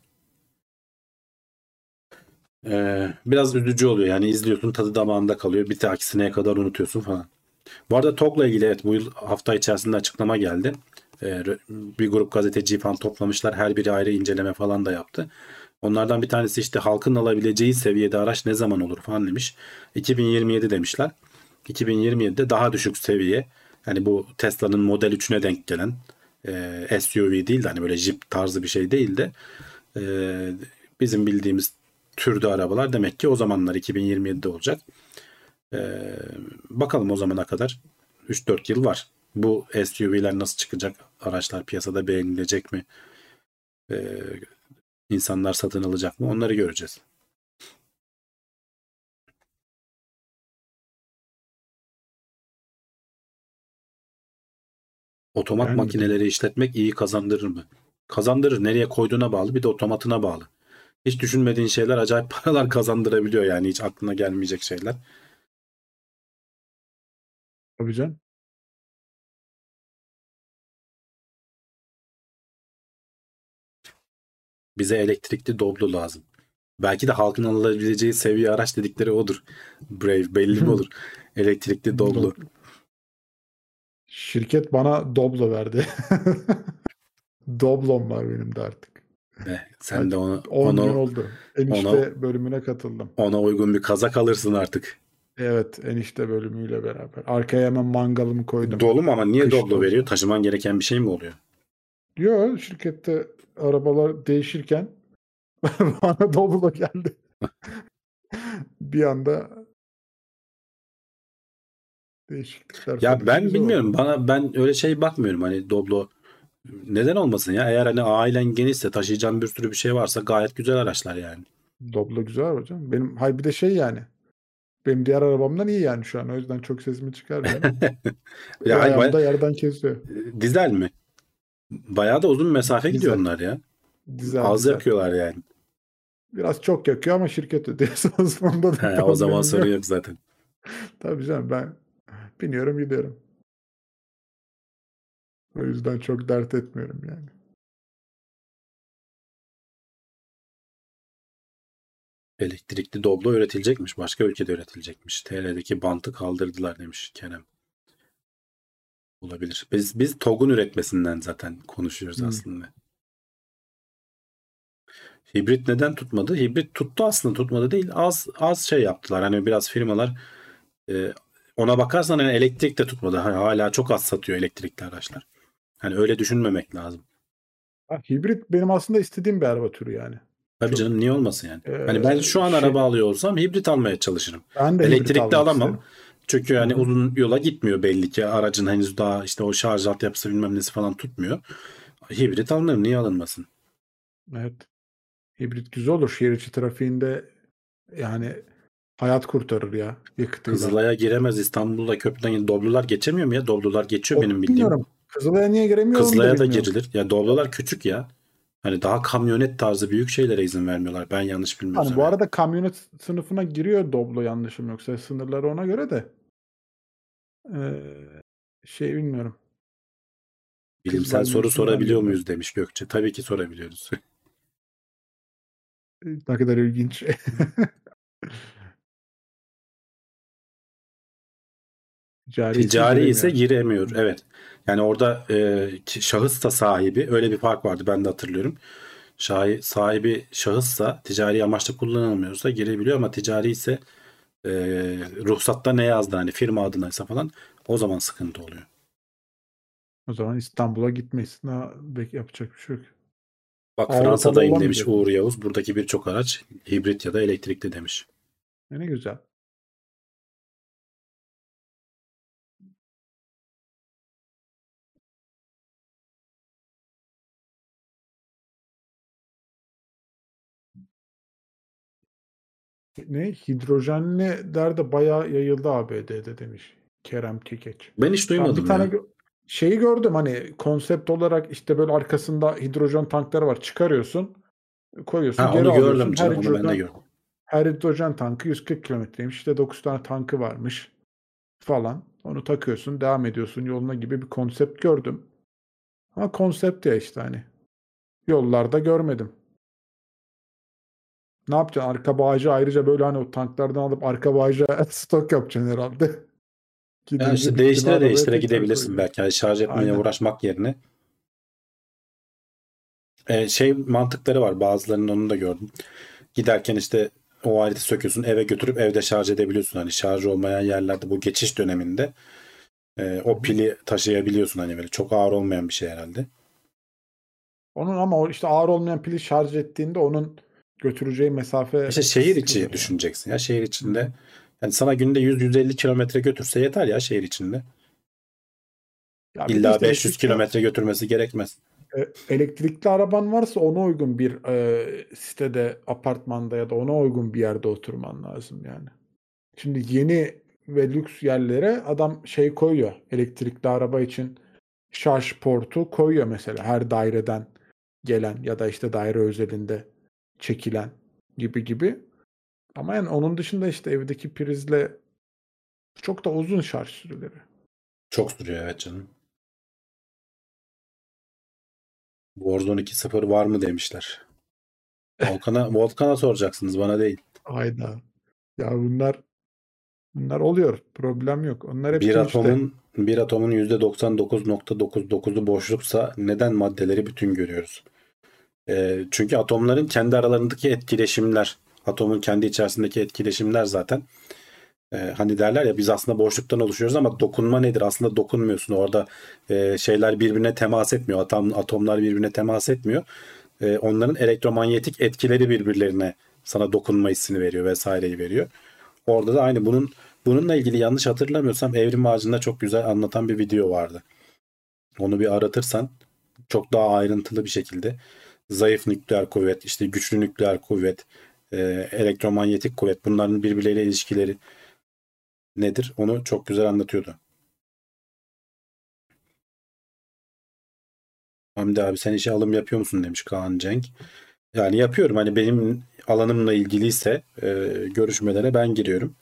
biraz üzücü oluyor. Yani izliyorsun, tadı damağında kalıyor. Bir dahaki seneye kadar unutuyorsun falan. Bu arada TOG'la ilgili evet bu yıl hafta içerisinde açıklama geldi. Bir grup gazeteciyi falan toplamışlar. Her biri ayrı inceleme falan da yaptı. Onlardan bir tanesi işte halkın alabileceği seviyede araç ne zaman olur falan demiş. 2027 demişler. 2027'de daha düşük seviye. Yani bu Tesla'nın Model 3'üne denk gelen SUV değil de hani böyle jip tarzı bir şey değil de bizim bildiğimiz türde arabalar demek ki o zamanlar 2027'de olacak. Bakalım o zamana kadar 3-4 yıl var. Bu SUV'ler nasıl çıkacak? Araçlar piyasada beğenilecek mi? İnsanlar satın alacak mı? Onları göreceğiz. Otomat makineleri işletmek iyi kazandırır mı? Kazandırır. Nereye koyduğuna bağlı. Bir de otomatına bağlı. Hiç düşünmediğin şeyler acayip paralar kazandırabiliyor yani. Hiç aklına gelmeyecek şeyler. Tabii canım. Bize elektrikli Doblo lazım. Belki de halkın alabileceği seviye araç dedikleri odur. Brave belli mi olur? Elektrikli Doblo. Şirket bana Doblo verdi. Doblo'm var benim de artık. Sen hadi de ona oldu. Enişte ona, bölümüne katıldım. Ona uygun bir kazak alırsın artık. Evet, enişte bölümüyle beraber. Arkaya hemen mangalımı koydum. Dolu mu ama niye Doblo veriyor? Taşıman gereken bir şey mi oluyor? Yok, şirkette arabalar değişirken bana Doblo geldi. Bir anda değişiklikler. Ya ben bilmiyorum. Oldu. Ben öyle şey bakmıyorum. Hani Doblo neden olmasın ya? Eğer hani ailen genişse, taşıyacağın bir sürü bir şey varsa gayet güzel araçlar yani. Doblo güzel hocam. Benim hay bir de şey yani. Benim diğer arabamdan iyi yani şu an. O yüzden çok sesimi çıkar yani. Ya ayağımda yerden kesiyor. Dizel mi? Bayağı da uzun mesafe gidiyorlar ya. Dizel, az yakıyorlar yani. Biraz çok yakıyor ama şirket ödüyorsanız onda da. O zaman sorun yok zaten. Tabii canım, ben biniyorum gidiyorum. O yüzden çok dert etmiyorum yani. Elektrikli Doblo üretilecekmiş. Başka ülkede üretilecekmiş. TL'deki bantı kaldırdılar demiş Kerem. Olabilir. Biz TOG'un üretmesinden zaten konuşuyoruz aslında. Hibrit neden tutmadı? Hibrit tuttu aslında, tutmadı değil. Az şey yaptılar. Hani biraz firmalar ona bakarsan hani elektrik de tutmadı. Hani hala çok az satıyor elektrikli araçlar. Hani öyle düşünmemek lazım. Hibrit benim aslında istediğim bir araba türü yani. Tabii çok. Canım niye olmasın yani. Hani ben şu an araba alıyor olsam hibrit almaya çalışırım. Ben de elektrikli alamam. İsterim. Çünkü yani uzun yola gitmiyor belli ki. Aracın henüz daha işte o şarj altyapısı bilmem nesi falan tutmuyor. Hibrit alınır, niye alınmasın? Evet. Hibrit güzel olur. Şehir içi trafiğinde yani hayat kurtarır ya. Yakıtıyla. Kızılay'a giremez. İstanbul'da köprüden Doblolar geçemiyor mu ya? Doblolar geçiyor benim bildiğim. Bilmiyorum. Kızılay'a niye giremiyor? Kızılay'a da girilir. Ya Doblolar küçük ya. Hani daha kamyonet tarzı büyük şeylere izin vermiyorlar. Ben yanlış bilmiyorsam. Hani bu arada kamyonet sınıfına giriyor Doblo yanlışım yoksa. Sınırları ona göre de. Şey bilmiyorum. Bilimsel Kızılay soru sorabiliyor muyuz demiş Gökçe. Tabii ki sorabiliyoruz. Ne kadar ilginç. Ticari ise giremiyor. Evet. Yani orada şahıs da sahibi. Öyle bir fark vardı. Ben de hatırlıyorum. Sahibi şahıssa ticari amaçla kullanılmıyorsa girebiliyor ama ticari ise ruhsatta ne yazdı? Hani firma adınaysa falan o zaman sıkıntı oluyor. O zaman İstanbul'a gitmesin. Yapacak bir şey yok. Bak Fransa'dayım demiş Uğur Yavuz. Buradaki birçok araç hibrit ya da elektrikli demiş. Ne güzel. Ne? Hidrojenliler de bayağı yayıldı ABD'de demiş Kerem Kekeç. Ben hiç duymadım. Bir tane şeyi gördüm hani konsept olarak işte böyle arkasında hidrojen tankları var. Çıkarıyorsun, koyuyorsun, geri alıyorsun. Canım, her hidrojen tankı 140 kilometreymiş. İşte 9 tane tankı varmış falan. Onu takıyorsun, devam ediyorsun yoluna gibi bir konsept gördüm. Ama konsept ya işte hani. Yollarda görmedim. Ne yapacaksın? Arka bağcı ayrıca böyle hani o tanklardan alıp arka bağcı stok yapacaksın herhalde. Yani işte değiştire gidebilirsin belki. Yani şarj etmeye uğraşmak yerine. Şey mantıkları var. Bazılarının onu da gördüm. Giderken işte o aleti söküyorsun. Eve götürüp evde şarj edebiliyorsun. Hani şarj olmayan yerlerde bu geçiş döneminde O pili taşıyabiliyorsun, hani böyle çok ağır olmayan bir şey herhalde. Onun ama işte ağır olmayan pili şarj ettiğinde onun götüreceği mesafe... İşte şehir içi yani düşüneceksin ya, şehir içinde. Yani sana günde 100-150 kilometre götürse yeter ya şehir içinde. Ya İlla işte 500 kilometre götürmesi gerekmez. Elektrikli araban varsa ona uygun bir sitede, apartmanda ya da ona uygun bir yerde oturman lazım yani. Şimdi yeni ve lüks yerlere adam şey koyuyor, elektrikli araba için şarj portu koyuyor mesela, her daireden gelen ya da işte daire özelinde çekilen gibi gibi. Ama yani onun dışında işte evdeki prizle çok da uzun şarj süreleri. Çok sürüyor evet canım. Warzone 2.0 var mı demişler. Volkan'a soracaksınız, bana değil. Aynen. Ya bunlar oluyor. Problem yok. Onlar hep bir atomun %99.99'u boşluksa neden maddeleri bütün görüyoruz? Çünkü atomların kendi aralarındaki etkileşimler, atomun kendi içerisindeki etkileşimler zaten. Hani derler ya, biz aslında boşluktan oluşuyoruz ama dokunma nedir? Aslında dokunmuyorsun. Orada şeyler birbirine temas etmiyor. Atomlar birbirine temas etmiyor. Onların elektromanyetik etkileri birbirlerine sana dokunma hissini veriyor vesaireyi veriyor. Orada da aynı bununla ilgili yanlış hatırlamıyorsam Evrim Ağacında çok güzel anlatan bir video vardı. Onu bir aratırsan çok daha ayrıntılı bir şekilde zayıf nükleer kuvvet, işte güçlü nükleer kuvvet, elektromanyetik kuvvet, bunların birbirleriyle ilişkileri nedir? Onu çok güzel anlatıyordu. Hamdi abi sen işe alım yapıyor musun demiş Kaan Cenk. Yani yapıyorum. Hani benim alanımla ilgiliyse görüşmelere ben giriyorum.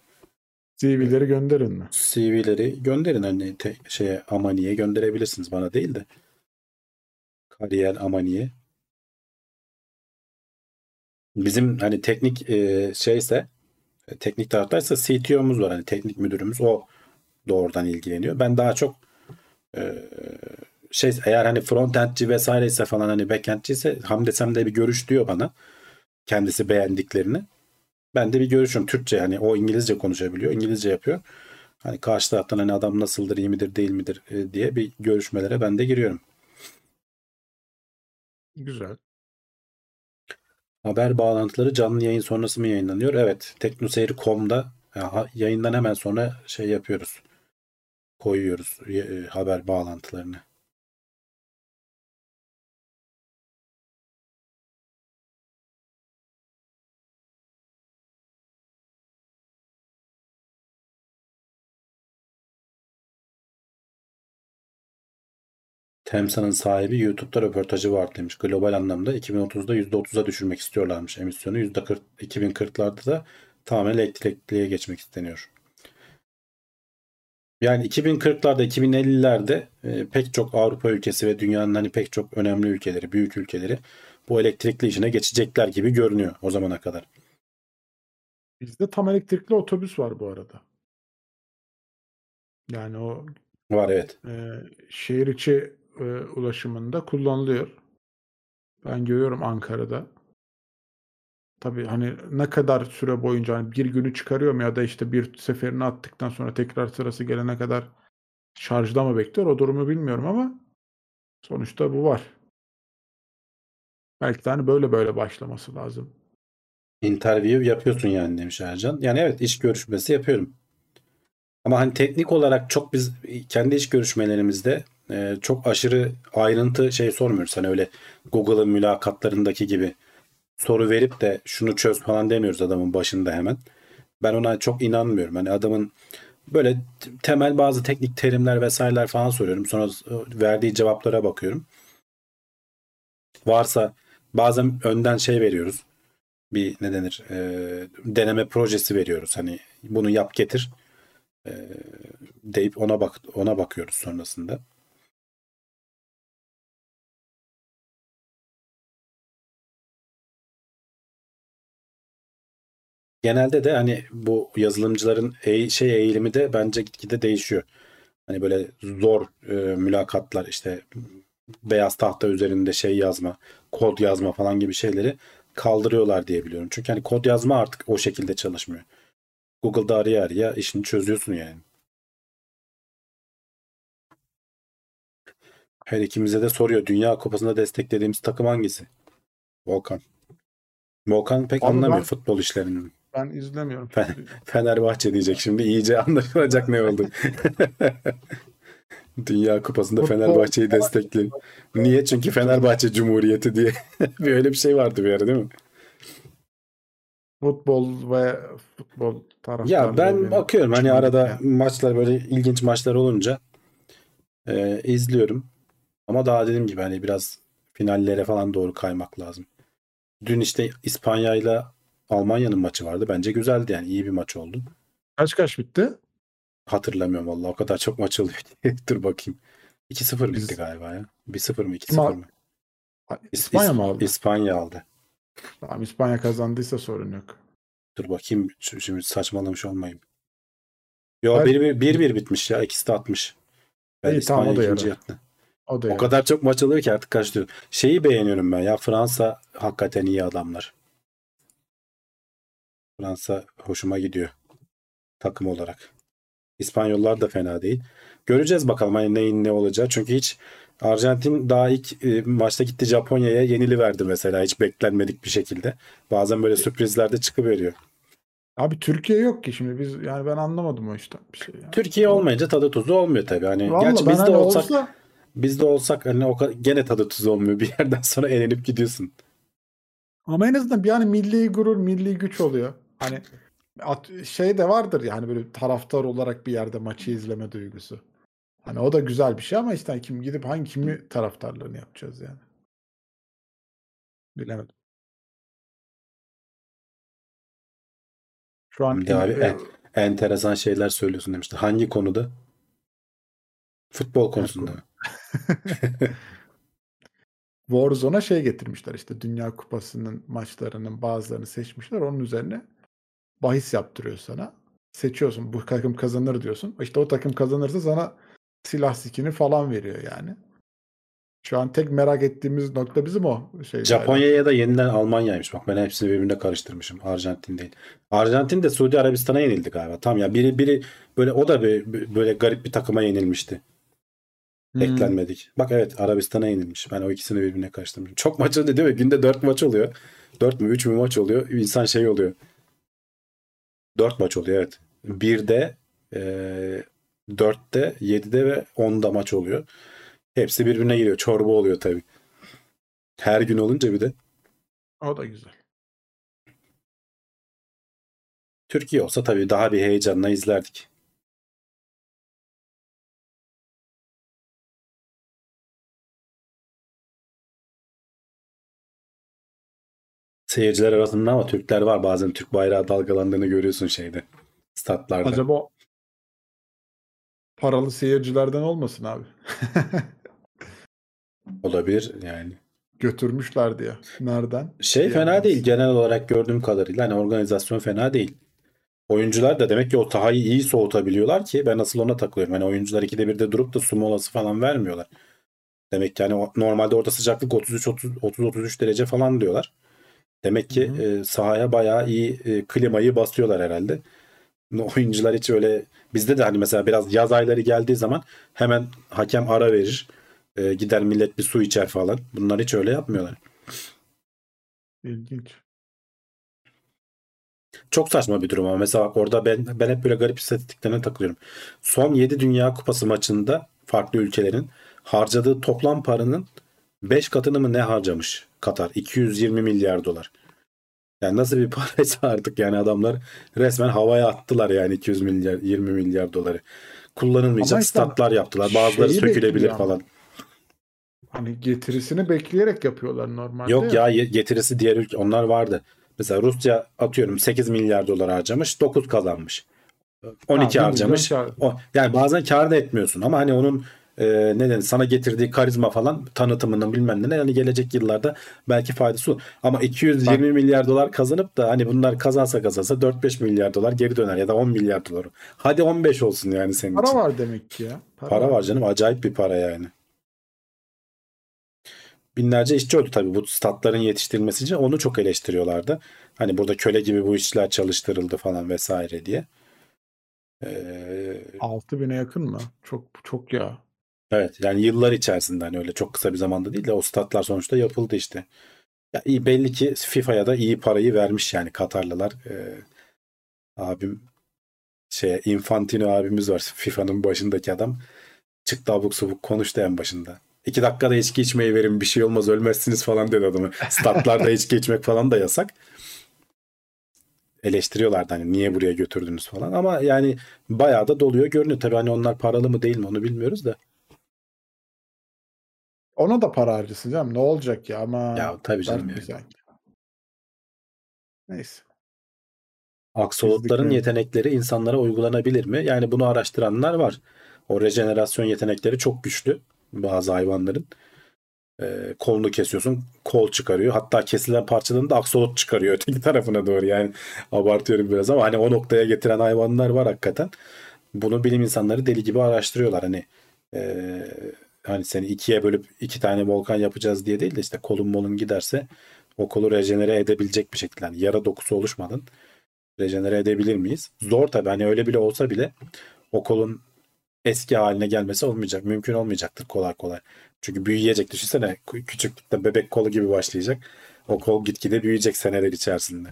CV'leri gönderin mi? CV'leri gönderin. Hani Amani'ye gönderebilirsiniz. Bana değil de. Kariyer Amani'ye. Bizim hani teknik teknik taraftaysa CTO'muz var. Hani teknik müdürümüz, o doğrudan ilgileniyor. Ben daha çok eğer hani frontendci vesaire ise falan, hani backendci ise Hamdi Sem'de bir görüş diyor bana. Kendisi beğendiklerini. Ben de bir görüşüm. Türkçe, hani o İngilizce konuşabiliyor. İngilizce yapıyor. Hani karşı taraftan hani adam nasıldır, iyi midir, değil midir diye bir görüşmelere ben de giriyorum. Güzel. Haber bağlantıları canlı yayın sonrası mı yayınlanıyor? Evet. teknoseyir.com'da yayından hemen sonra şey yapıyoruz. Koyuyoruz haber bağlantılarını. Temsa'nın sahibi YouTube'da röportajı var demiş. Global anlamda 2030'da %30'a düşürmek istiyorlarmış emisyonu. %40, 2040'larda da tamamen elektrikliye geçmek isteniyor. Yani 2040'larda, 2050'lerde pek çok Avrupa ülkesi ve dünyanın hani pek çok önemli ülkeleri, büyük ülkeleri bu elektrikli işine geçecekler gibi görünüyor o zamana kadar. Bizde tam elektrikli otobüs var bu arada. Yani o var evet. Şehir içi ulaşımında kullanılıyor. Ben görüyorum Ankara'da. Tabii hani ne kadar süre boyunca, hani bir günü çıkarıyor mu ya da işte bir seferini attıktan sonra tekrar sırası gelene kadar şarjda mı bekliyor, o durumu bilmiyorum ama sonuçta bu var. Belki de hani böyle başlaması lazım. Interview yapıyorsun yani demiş Ercan. Yani evet, iş görüşmesi yapıyorum. Ama hani teknik olarak çok biz kendi iş görüşmelerimizde çok aşırı ayrıntı şey sormuyoruz. Hani öyle Google'ın mülakatlarındaki gibi soru verip de şunu çöz falan demiyoruz adamın başında hemen. Ben ona çok inanmıyorum. Hani adamın böyle temel bazı teknik terimler vesaireler falan soruyorum. Sonra verdiği cevaplara bakıyorum. Varsa bazen önden şey veriyoruz. Bir ne denir? Deneme projesi veriyoruz. Hani bunu yap getir deyip ona bakıyoruz sonrasında. Genelde de hani bu yazılımcıların eğilimi de bence gitgide değişiyor. Hani böyle zor mülakatlar, işte beyaz tahta üzerinde şey yazma, kod yazma falan gibi şeyleri kaldırıyorlar diye biliyorum. Çünkü hani kod yazma artık o şekilde çalışmıyor. Google'da araya işini çözüyorsun yani. Her ikimize de soruyor. Dünya Kupası'nda desteklediğimiz takım hangisi? Volkan. Volkan pek abi anlamıyor futbol işlerini. Ben izlemiyorum. Fenerbahçe diyecek şimdi. İyice anlaşılacak ne oldu. Dünya Kupası'nda Fenerbahçe'yi destekleyin. Niye? Çünkü Fenerbahçe Cumhuriyeti diye böyle bir şey vardı bir ara değil mi? Futbol ve futbol taraftarı. Ya ben bakıyorum hani arada maçlar böyle ilginç maçlar olunca izliyorum. Ama daha dediğim gibi hani biraz finallere falan doğru kaymak lazım. Dün işte İspanya ile Almanya'nın maçı vardı. Bence güzeldi yani, iyi bir maç oldu. Kaç bitti? Hatırlamıyorum vallahi, o kadar çok maç oluyor diye. Dur bakayım. 2-0 bitti galiba ya. 1-0 mı 2-0 mı? İspanya mı aldı? İspanya aldı. Tamam, İspanya kazandıysa sorun yok. Dur bakayım şimdi saçmalamış olmayayım. Yo 1-1 bitmiş ya, ikisi de atmış. Ben İspanya tamam, ikinci yattı. O kadar çok maç oluyor ki artık kaçtı. Şeyi beğeniyorum ben ya, Fransa hakikaten iyi adamlar. Fransa hoşuma gidiyor takım olarak. İspanyollar da fena değil. Göreceğiz bakalım hani neyin ne olacağı. Çünkü hiç Arjantin daha ilk maçta gitti Japonya'ya yeniliverdi mesela. Hiç beklenmedik bir şekilde. Bazen böyle sürprizlerde çıkıveriyor. Abi Türkiye yok ki şimdi biz, yani ben anlamadım o işten bir şey. Yani. Türkiye olmayınca tadı tuzu olmuyor tabii. Hani gerçi biz de hani olsak hani o gene tadı tuzu olmuyor. Bir yerden sonra elenip gidiyorsun. Ama en azından bir hani milli gurur, milli güç oluyor. Hani şey de vardır yani, böyle taraftar olarak bir yerde maçı izleme duygusu. Hani o da güzel bir şey ama işte kim gidip hangi kimi taraftarlarını yapacağız yani. Bilemedim. Şu an abi enteresan şeyler söylüyorsun demişti. Hangi konuda? Futbol konusunda. Warzone'a şey getirmişler işte, Dünya Kupası'nın maçlarının bazılarını seçmişler. Onun üzerine bahis yaptırıyor sana. Seçiyorsun, bu takım kazanır diyorsun. İşte o takım kazanırsa sana silah skin'i falan veriyor yani. Şu an tek merak ettiğimiz nokta bizim o. Japonya'ya da yeniden Almanya'ymış. Bak ben hepsini birbirine karıştırmışım. Arjantin değil. Arjantin de Suudi Arabistan'a yenildi galiba. Tam ya biri böyle, o da böyle garip bir takıma yenilmişti. Beklenmedik. Bak evet, Arabistan'a yenilmiş. Ben o ikisini birbirine karıştırmışım. Çok maç oluyor değil mi? Günde 4 maç oluyor. 4 mü 3 mü maç oluyor. İnsan şey oluyor. 4 maç oluyor evet. 1'de 4'te 7'de ve 10'da maç oluyor. Hepsi birbirine giriyor. Çorba oluyor tabii. Her gün olunca bir de. O da güzel. Türkiye olsa tabii daha bir heyecanla izlerdik. Seyirciler arasında ama Türkler var. Bazen Türk bayrağı dalgalandığını görüyorsun şeyde. Statlarda. Acaba paralı seyircilerden olmasın abi. Olabilir yani. Götürmüşler diye. Nereden? Şey fena yerden değil. Genel olarak gördüğüm kadarıyla hani organizasyon fena değil. Oyuncular da demek ki o sahayı iyi soğutabiliyorlar ki ben asıl ona takılıyorum. Hani oyuncular 2'de 1'de durup da su molası falan vermiyorlar. Demek ki hani normalde orada sıcaklık 33 derece falan diyorlar. Demek ki sahaya bayağı iyi klimayı basıyorlar herhalde. Oyuncular hiç öyle, bizde de hani mesela biraz yaz ayları geldiği zaman hemen hakem ara verir. Gider millet bir su içer falan. Bunlar hiç öyle yapmıyorlar. İlginç. Çok saçma bir durum ama mesela orada ben hep böyle garip istatistiklerine takılıyorum. Son 7 Dünya Kupası maçında farklı ülkelerin harcadığı toplam paranın 5 katını mı ne harcamış Katar? 220 milyar dolar. Yani nasıl bir paraysa artık yani, adamlar resmen havaya attılar yani 220 milyar doları. Kullanılmayacak işte statlar yaptılar. Bazıları sökülebilir falan. Hani getirisini bekleyerek yapıyorlar normalde. Yok ya, getirisi diğer ülke onlar vardı. Mesela Rusya atıyorum 8 milyar dolar harcamış, 9 kazanmış. 12 harcamış. Yani bazen kar da etmiyorsun ama hani onun neden sana getirdiği karizma falan, tanıtımının bilmem ne, yani gelecek yıllarda belki faydası olur. Ama 220 milyar dolar kazanıp da hani bunlar kazansa 4-5 milyar dolar geri döner ya da 10 milyar dolar. Hadi 15 olsun yani senin para için. Para var demek ki ya. Para var canım, acayip bir para yani. Binlerce işçi öldü tabii bu statların yetiştirilmesi için, onu çok eleştiriyorlardı. Hani burada köle gibi bu işçiler çalıştırıldı falan vesaire diye. 6.000'e yakın mı? Çok ya. Evet, yani yıllar içerisinde, hani öyle çok kısa bir zamanda değil de o statlar sonuçta yapıldı işte. Ya iyi, belli ki FIFA'ya da iyi parayı vermiş yani Katarlılar. Abim Infantino abimiz var, FIFA'nın başındaki adam. Çıktı abuk subuk konuştu en başında. 2 dakikada içki içmeyi verin, bir şey olmaz, ölmezsiniz falan dedi adamı. Statlarda içki içmek falan da yasak. Eleştiriyorlardı hani niye buraya götürdünüz falan, ama yani bayağı da doluyor görünüyor. Tabii hani onlar paralı mı değil mi onu bilmiyoruz da. Ona da para harcasın canım. Ne olacak ya ama. Ya tabii canım. Yani. Neyse. Aksolotların yetenekleri insanlara uygulanabilir mi? Yani bunu araştıranlar var. O rejenerasyon yetenekleri çok güçlü bazı hayvanların. Kolunu kesiyorsun, kol çıkarıyor. Hatta kesilen parçadan da aksolot çıkarıyor öteki tarafına doğru. Yani abartıyorum biraz ama hani o noktaya getiren hayvanlar var hakikaten. Bunu bilim insanları deli gibi araştırıyorlar. Hani hani seni 2'ye bölüp 2 tane volkan yapacağız diye değil de işte kolun molun giderse o kolu rejenere edebilecek bir şekilde. Yani yara dokusu oluşmadan rejenere edebilir miyiz? Zor tabii. Hani öyle bile olsa bile o kolun eski haline gelmesi olmayacak. Mümkün olmayacaktır kolay kolay. Çünkü büyüyecek. Düşünsene küçüklükte bebek kolu gibi başlayacak. O kol gitgide büyüyecek seneler içerisinde.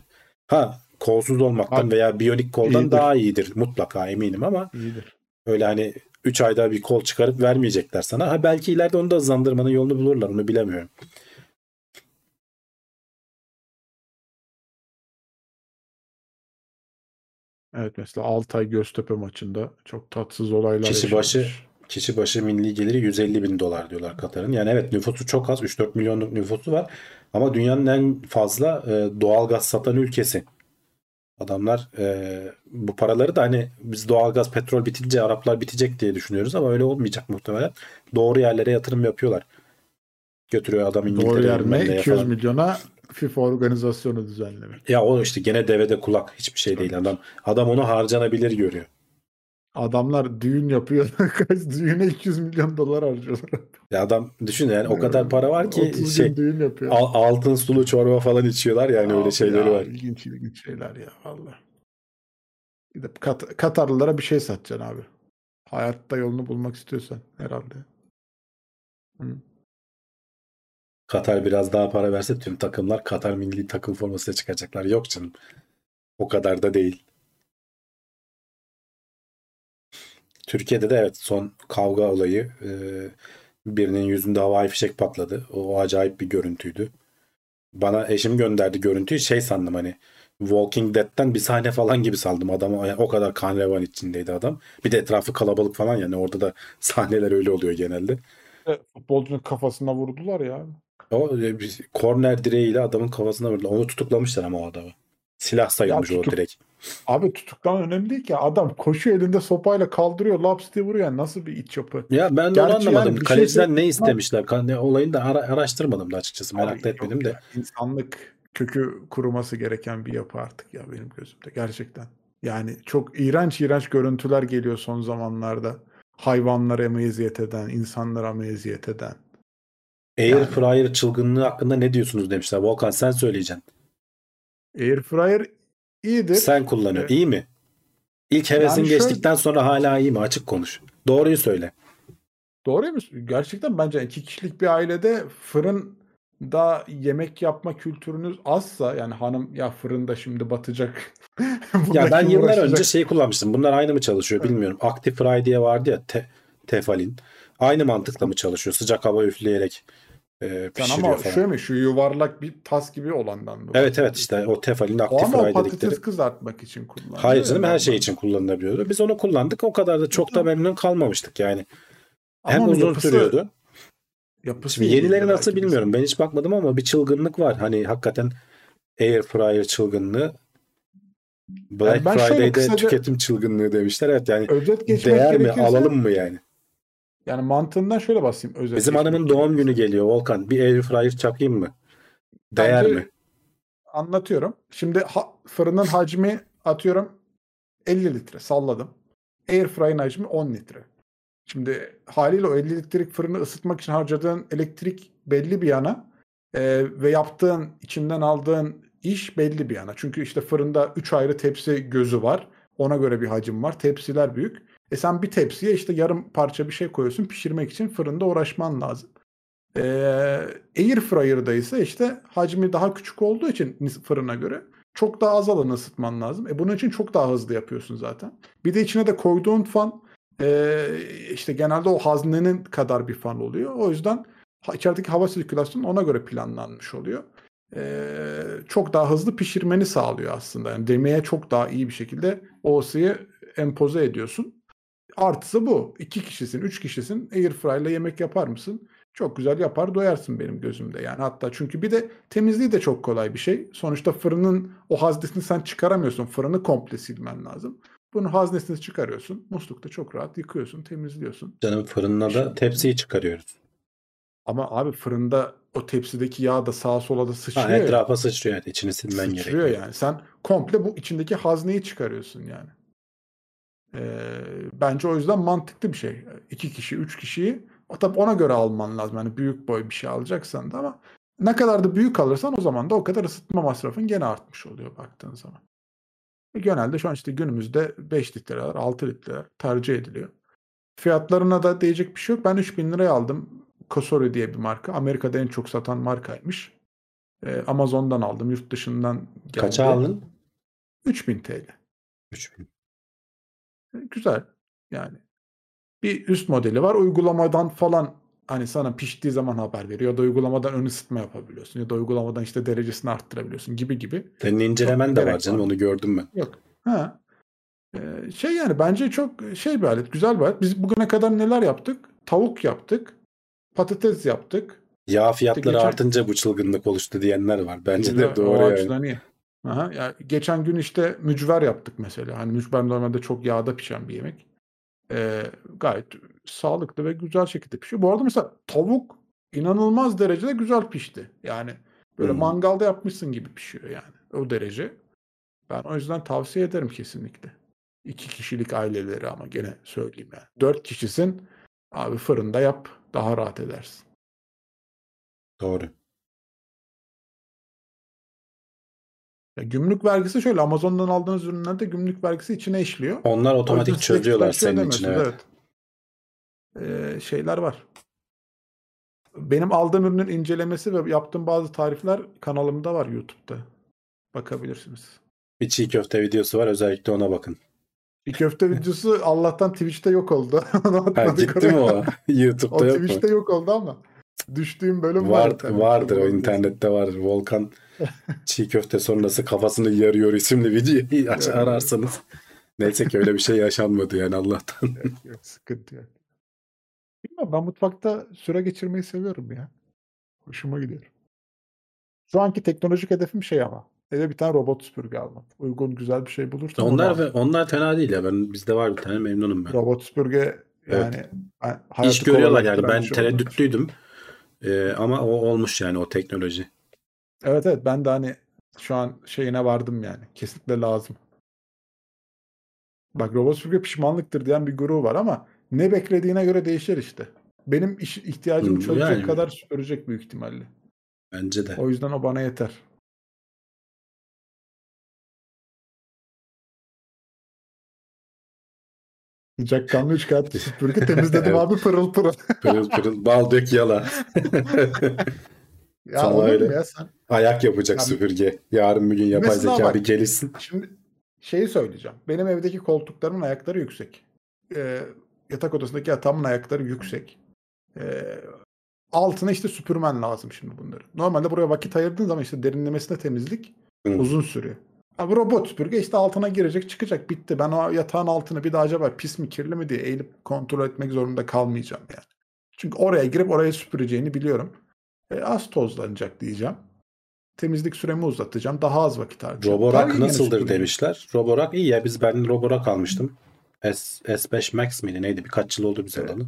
Ha kolsuz olmaktan abi, veya biyonik koldan iyidir. Daha iyidir. Mutlaka eminim ama iyidir. Öyle hani 3 ayda bir kol çıkarıp vermeyecekler sana. Ha belki ileride onu da hızlandırmanın yolunu bulurlar. Onu bilemiyorum. Evet mesela Altay Göztepe maçında çok tatsız olaylar kişi başı milli geliri 150 bin dolar diyorlar Katar'ın. Yani evet nüfusu çok az. 3-4 milyonluk nüfusu var. Ama dünyanın en fazla doğalgaz satan ülkesi. Adamlar bu paraları da hani biz doğalgaz, petrol bitince Araplar bitecek diye düşünüyoruz ama öyle olmayacak muhtemelen. Doğru yerlere yatırım yapıyorlar. Götürüyor adam İngiltere'ye. Doğru yerine 200 milyona FIFA organizasyonu düzenlemek. Ya o işte gene devede kulak, hiçbir şey değil adam. Adam onu harcanabilir görüyor. Adamlar düğün yapıyor. Düğüne 200 milyon dolar harcıyorlar. Ya adam düşün yani o kadar para var ki şey, düğün yapıyor. Altın sulu çorba falan içiyorlar yani. Abi öyle şeyleri ya, var. İlginç ilginç şeyler ya vallahi. Gidip Katarlılara bir şey satacaksın abi. Hayatta yolunu bulmak istiyorsan herhalde. Hı. Katar biraz daha para verse tüm takımlar Katar milli takım formasıyla çıkacaklar. Yok canım. O kadar da değil. Türkiye'de de evet son kavga olayı birinin yüzünde havai fişek patladı. O acayip bir görüntüydü. Bana eşim gönderdi görüntüyü, şey sandım hani Walking Dead'ten bir sahne falan gibi sandım adamı. Yani o kadar kan revan içindeydi adam. Bir de etrafı kalabalık falan, yani orada da sahneler öyle oluyor genelde. Futbolcunun kafasına vurdular ya. O korner direğiyle adamın kafasına vurdular. Onu tutuklamışlar ama o adamı. Silah sayılmış o direkt. Abi tutuklan önemli değil ki. Adam koşu elinde sopayla kaldırıyor. Laps diye vuruyor. Yani nasıl bir iç yapı? Ya ben de onu anlamadım. Yani kaleciden şey... ne istemişler? Olayını da araştırmadım da açıkçası. Merak etmedim de. Ya. İnsanlık kökü kuruması gereken bir yapı artık ya benim gözümde. Gerçekten. Yani çok iğrenç görüntüler geliyor son zamanlarda. Hayvanlara meziyet eden, insanlara meziyet eden. Airfryer yani... çılgınlığı hakkında ne diyorsunuz demişler. Volkan sen söyleyeceksin. Airfryer iyidir. Sen kullanıyor. İyi mi? İlk hevesin yani geçtikten sonra hala iyi mi? Açık konuş. Doğruyu söyle. Doğruyu mu? Gerçekten bence 2 kişilik bir ailede fırında yemek yapma kültürünüz azsa, yani hanım ya fırında şimdi batacak. Ya ben yıllar önce şey kullanmıştım. Bunlar aynı mı çalışıyor bilmiyorum. Evet. Actifry diye vardı ya, tefalin. Aynı mantıkla mı çalışıyor? Sıcak hava üfleyerek ama şöyle mi? Şu yuvarlak bir tas gibi olandan dolayı. Evet evet işte o tefalin aktif fry dedikleri. O patates kızartmak için kullanılıyor. Hayır canım, her şey için kullanılabiliyordu. Biz onu kullandık. O kadar da çok da memnun kalmamıştık yani. Ama hem uzun sürüyordu. Şimdi yenileri nasıl bilmiyorum. Ben hiç bakmadım ama bir çılgınlık var. Hani hakikaten airfryer çılgınlığı, Black yani Friday'de kısaca... tüketim çılgınlığı demişler. Evet yani değer mi alalım mı yani? Yani mantığından şöyle basayım. Özellikle. Bizim hanımın doğum günü geliyor Volkan. Bir airfryer çakayım mı? Değer bence mi? Anlatıyorum. Şimdi fırının hacmi atıyorum 50 litre salladım. Airfryer'ın hacmi 10 litre. Şimdi haliyle o 50 litrelik fırını ısıtmak için harcadığın elektrik belli bir yana ve yaptığın, içinden aldığın iş belli bir yana. Çünkü işte fırında 3 ayrı tepsi gözü var. Ona göre bir hacim var. Tepsiler büyük. Sen bir tepsiye işte yarım parça bir şey koyuyorsun, pişirmek için fırında uğraşman lazım. Airfryer'da ise işte hacmi daha küçük olduğu için fırına göre çok daha az alanı ısıtman lazım. Bunun için çok daha hızlı yapıyorsun zaten. Bir de içine de koyduğun fan işte genelde o haznenin kadar bir fan oluyor. O yüzden içerideki hava sirkülasyonu ona göre planlanmış oluyor. Çok daha hızlı pişirmeni sağlıyor aslında. Yani demeye çok daha iyi bir şekilde OS'yi empoze ediyorsun. Artısı bu. 2 kişisin, 3 kişisin. Airfryer'la yemek yapar mısın? Çok güzel yapar, doyarsın benim gözümde yani. Hatta çünkü bir de temizliği de çok kolay bir şey. Sonuçta fırının o haznesini sen çıkaramıyorsun. Fırını komple silmen lazım. Bunu haznesini çıkarıyorsun. Muslukta çok rahat yıkıyorsun, temizliyorsun. Canım fırınla da tepsiyi çıkarıyoruz. Ama abi fırında o tepsideki yağ da sağa sola da sıçrıyor. Ha, etrafa sıçrıyor yani. İçini silmen gerekiyor. Sıçrıyor yani. Sen komple bu içindeki hazneyi çıkarıyorsun yani. Bence o yüzden mantıklı bir şey. 2 kişi, 3 kişiyi tabii ona göre alman lazım. Yani büyük boy bir şey alacaksan da, ama ne kadar da büyük alırsan o zaman da o kadar ısıtma masrafın gene artmış oluyor baktığın zaman. Genelde şu an işte günümüzde 5 litreler, 6 litreler tercih ediliyor. Fiyatlarına da değecek bir şey yok. Ben 3.000 liraya aldım. Cosori diye bir marka. Amerika'da en çok satan markaymış. Amazon'dan aldım. Yurt dışından geldi. Kaça aldın? 3.000 TL. 3.000. Güzel yani. Bir üst modeli var. Uygulamadan falan hani sana piştiği zaman haber veriyor. Ya da uygulamadan ön ısıtma yapabiliyorsun. Ya da uygulamadan işte derecesini arttırabiliyorsun gibi gibi. Senin incelemen de var canım. Onu gördüm ben. Yok. Ha. Şey yani bence çok şey bir alet. Güzel bir alet. Biz bugüne kadar neler yaptık? Tavuk yaptık. Patates yaptık. Yağ fiyatları artınca bu çılgınlık oluştu diyenler var. Bence de doğru yani. Aha. Ya, geçen gün işte mücver yaptık mesela. Hani mücver normalde çok yağda pişen bir yemek. Gayet sağlıklı ve güzel şekilde pişiyor. Bu arada mesela tavuk inanılmaz derecede güzel pişti. Yani böyle mangalda yapmışsın gibi pişiyor yani. O derece. Ben o yüzden tavsiye ederim kesinlikle. 2 kişilik aileleri ama gene söyleyeyim yani. 4 kişisin abi, fırında yap. Daha rahat edersin. Doğru. Ya, gümrük vergisi şöyle, Amazon'dan aldığınız ürünlerde gümrük vergisi içine işliyor. Onlar otomatik çözüyorlar senin için. Evet. Şeyler var. Benim aldığım ürünün incelemesi ve yaptığım bazı tarifler kanalımda var YouTube'da. Bakabilirsiniz. Bir çiğ köfte videosu var, özellikle ona bakın. Bir köfte videosu Allah'tan Twitch'te yok oldu. Gitti mi o? YouTube'da o yok mu? O Twitch'te yok oldu ama düştüğüm bölüm vardır. Vardır o internette vardır. Volkan çiğ köfte sonrası kafasını yarıyor isimli videoyu ararsanız. Neyse ki öyle bir şey yaşanmadı yani Allah'tan. Yok, sıkıntı yok. Bilmiyorum, ben mutfakta süre geçirmeyi seviyorum ya. Hoşuma gidiyor. Şu anki teknolojik hedefim şey ama. Eve bir tane robot süpürge almak. Uygun güzel bir şey bulursan. Onlar fena değil ya. Bizde var bir tane, memnunum ben. Robot süpürge yani. Evet. İş görüyorlar yani. Ben tereddütlüydüm. Ama o olmuş yani, o teknoloji. Evet. Ben de hani şu an şeyine vardım yani. Kesinlikle lazım. Bak, robot süpürge pişmanlıktır diyen bir grubu var ama ne beklediğine göre değişir işte. Benim ihtiyacım çözecek yani kadar süpürecek büyük ihtimalle. Bence de. O yüzden o bana yeter. Sıcakkanlı 3 kağıt süpürge temizledim abi, pırıl pırıl. Pırıl pırıl. Bal dök yala. Ya olur ya sen? Ayak yapacak yani, süpürge. Yarın bir gün yapay zeka bir gelişsin. Şimdi şeyi söyleyeceğim. Benim evdeki koltuklarımın ayakları yüksek. Yatak odasındaki yatağımın ayakları yüksek. Altına işte süpürmen lazım şimdi bunları. Normalde buraya vakit ayırdığın zaman işte derinlemesine temizlik uzun sürüyor. Abi robot süpürge işte altına girecek çıkacak, bitti. Ben o yatağın altını bir daha acaba pis mi kirli mi diye eğilip kontrol etmek zorunda kalmayacağım yani. Çünkü oraya girip oraya süpüreceğini biliyorum. Az tozlanacak diyeceğim. Temizlik süremi uzatacağım. Daha az vakit harcayacağım. Roborock nasıldır demişler. Roborock iyi ya. Ben Roborock almıştım. S5 Max miydi neydi? Birkaç yıl oldu bize alalı.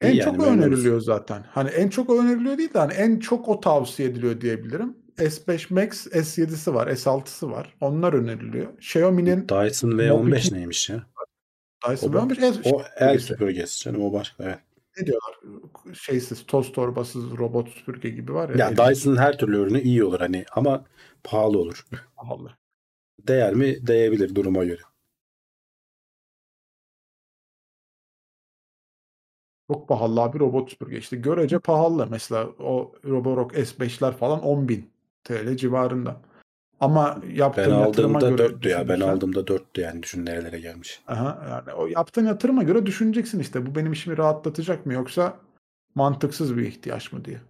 En çok yani, öneriliyor zaten. Hani en çok öneriliyor değil de hani en çok o tavsiye ediliyor diyebilirim. S5 Max, S7'si var, S6'sı var. Onlar öneriliyor. Xiaomi'nin Dyson V15 neymiş ya? Dyson V15 o el süpürgesi canım, o başka. Evet. Ne diyorlar? Şeysiz, toz torbasız robot süpürge gibi var ya. Ya Dyson'ın her türlü ürünü iyi olur hani, ama pahalı olur. Pahalı. Değer mi? Değebilir duruma göre. Çok pahalı bir robot süpürge. İşte görece pahalı. Mesela o Roborock S5'ler falan 10.000 TL civarında. Ama yaptığın yatırıma göre... Ben aldığımda 4'tü yani. Düşün nerelere gelmiş. Aha, yani o yaptığın yatırıma göre düşüneceksin işte. Bu benim işimi rahatlatacak mı yoksa mantıksız bir ihtiyaç mı diye.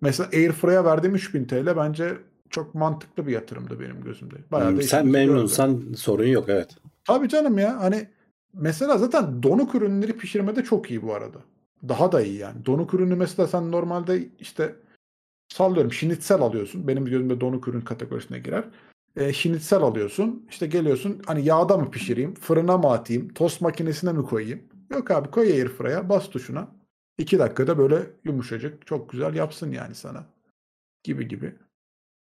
Mesela Airfryer'a verdiğim 3.000 TL bence çok mantıklı bir yatırımdı benim gözümde. Bayağı sen memnunsan sorun yok, evet. Tabii canım ya, hani mesela zaten donuk ürünleri pişirmede çok iyi bu arada. Daha da iyi yani. Donuk ürünü mesela sen normalde işte sallıyorum şinitsel alıyorsun. Benim gözümde donuk ürün kategorisine girer. Şinitsel alıyorsun. İşte geliyorsun hani yağda mı pişireyim? Fırına mı atayım? Tost makinesine mi koyayım? Yok abi, koy Airfryer'a, bas tuşuna. 2 dakikada böyle yumuşacık çok güzel yapsın yani sana. Gibi gibi.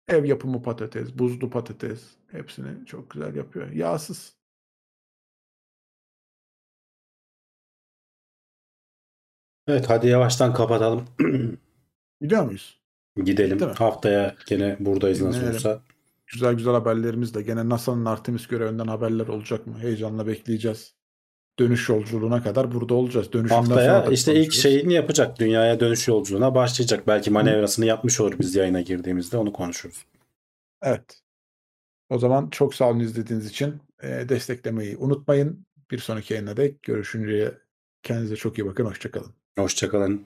Ev yapımı patates, buzlu patates hepsini çok güzel yapıyor. Yağsız. Evet, hadi yavaştan kapatalım. Gidiyor muyuz? Gidelim. Haftaya gene buradayız nasıl olsa. Güzel güzel haberlerimiz de gene NASA'nın Artemis görevinden haberler olacak mı? Heyecanla bekleyeceğiz. Dönüş yolculuğuna kadar burada olacağız. Dönüşünden haftaya sonra işte ilk şeyini yapacak. Dünyaya dönüş yolculuğuna başlayacak. Belki manevrasını yapmış olur biz yayına girdiğimizde. Onu konuşuruz. Evet. O zaman çok sağ olun izlediğiniz için. Desteklemeyi unutmayın. Bir sonraki yayına dek görüşünceye kendinize çok iyi bakın. Hoşçakalın. Hoşçakalın.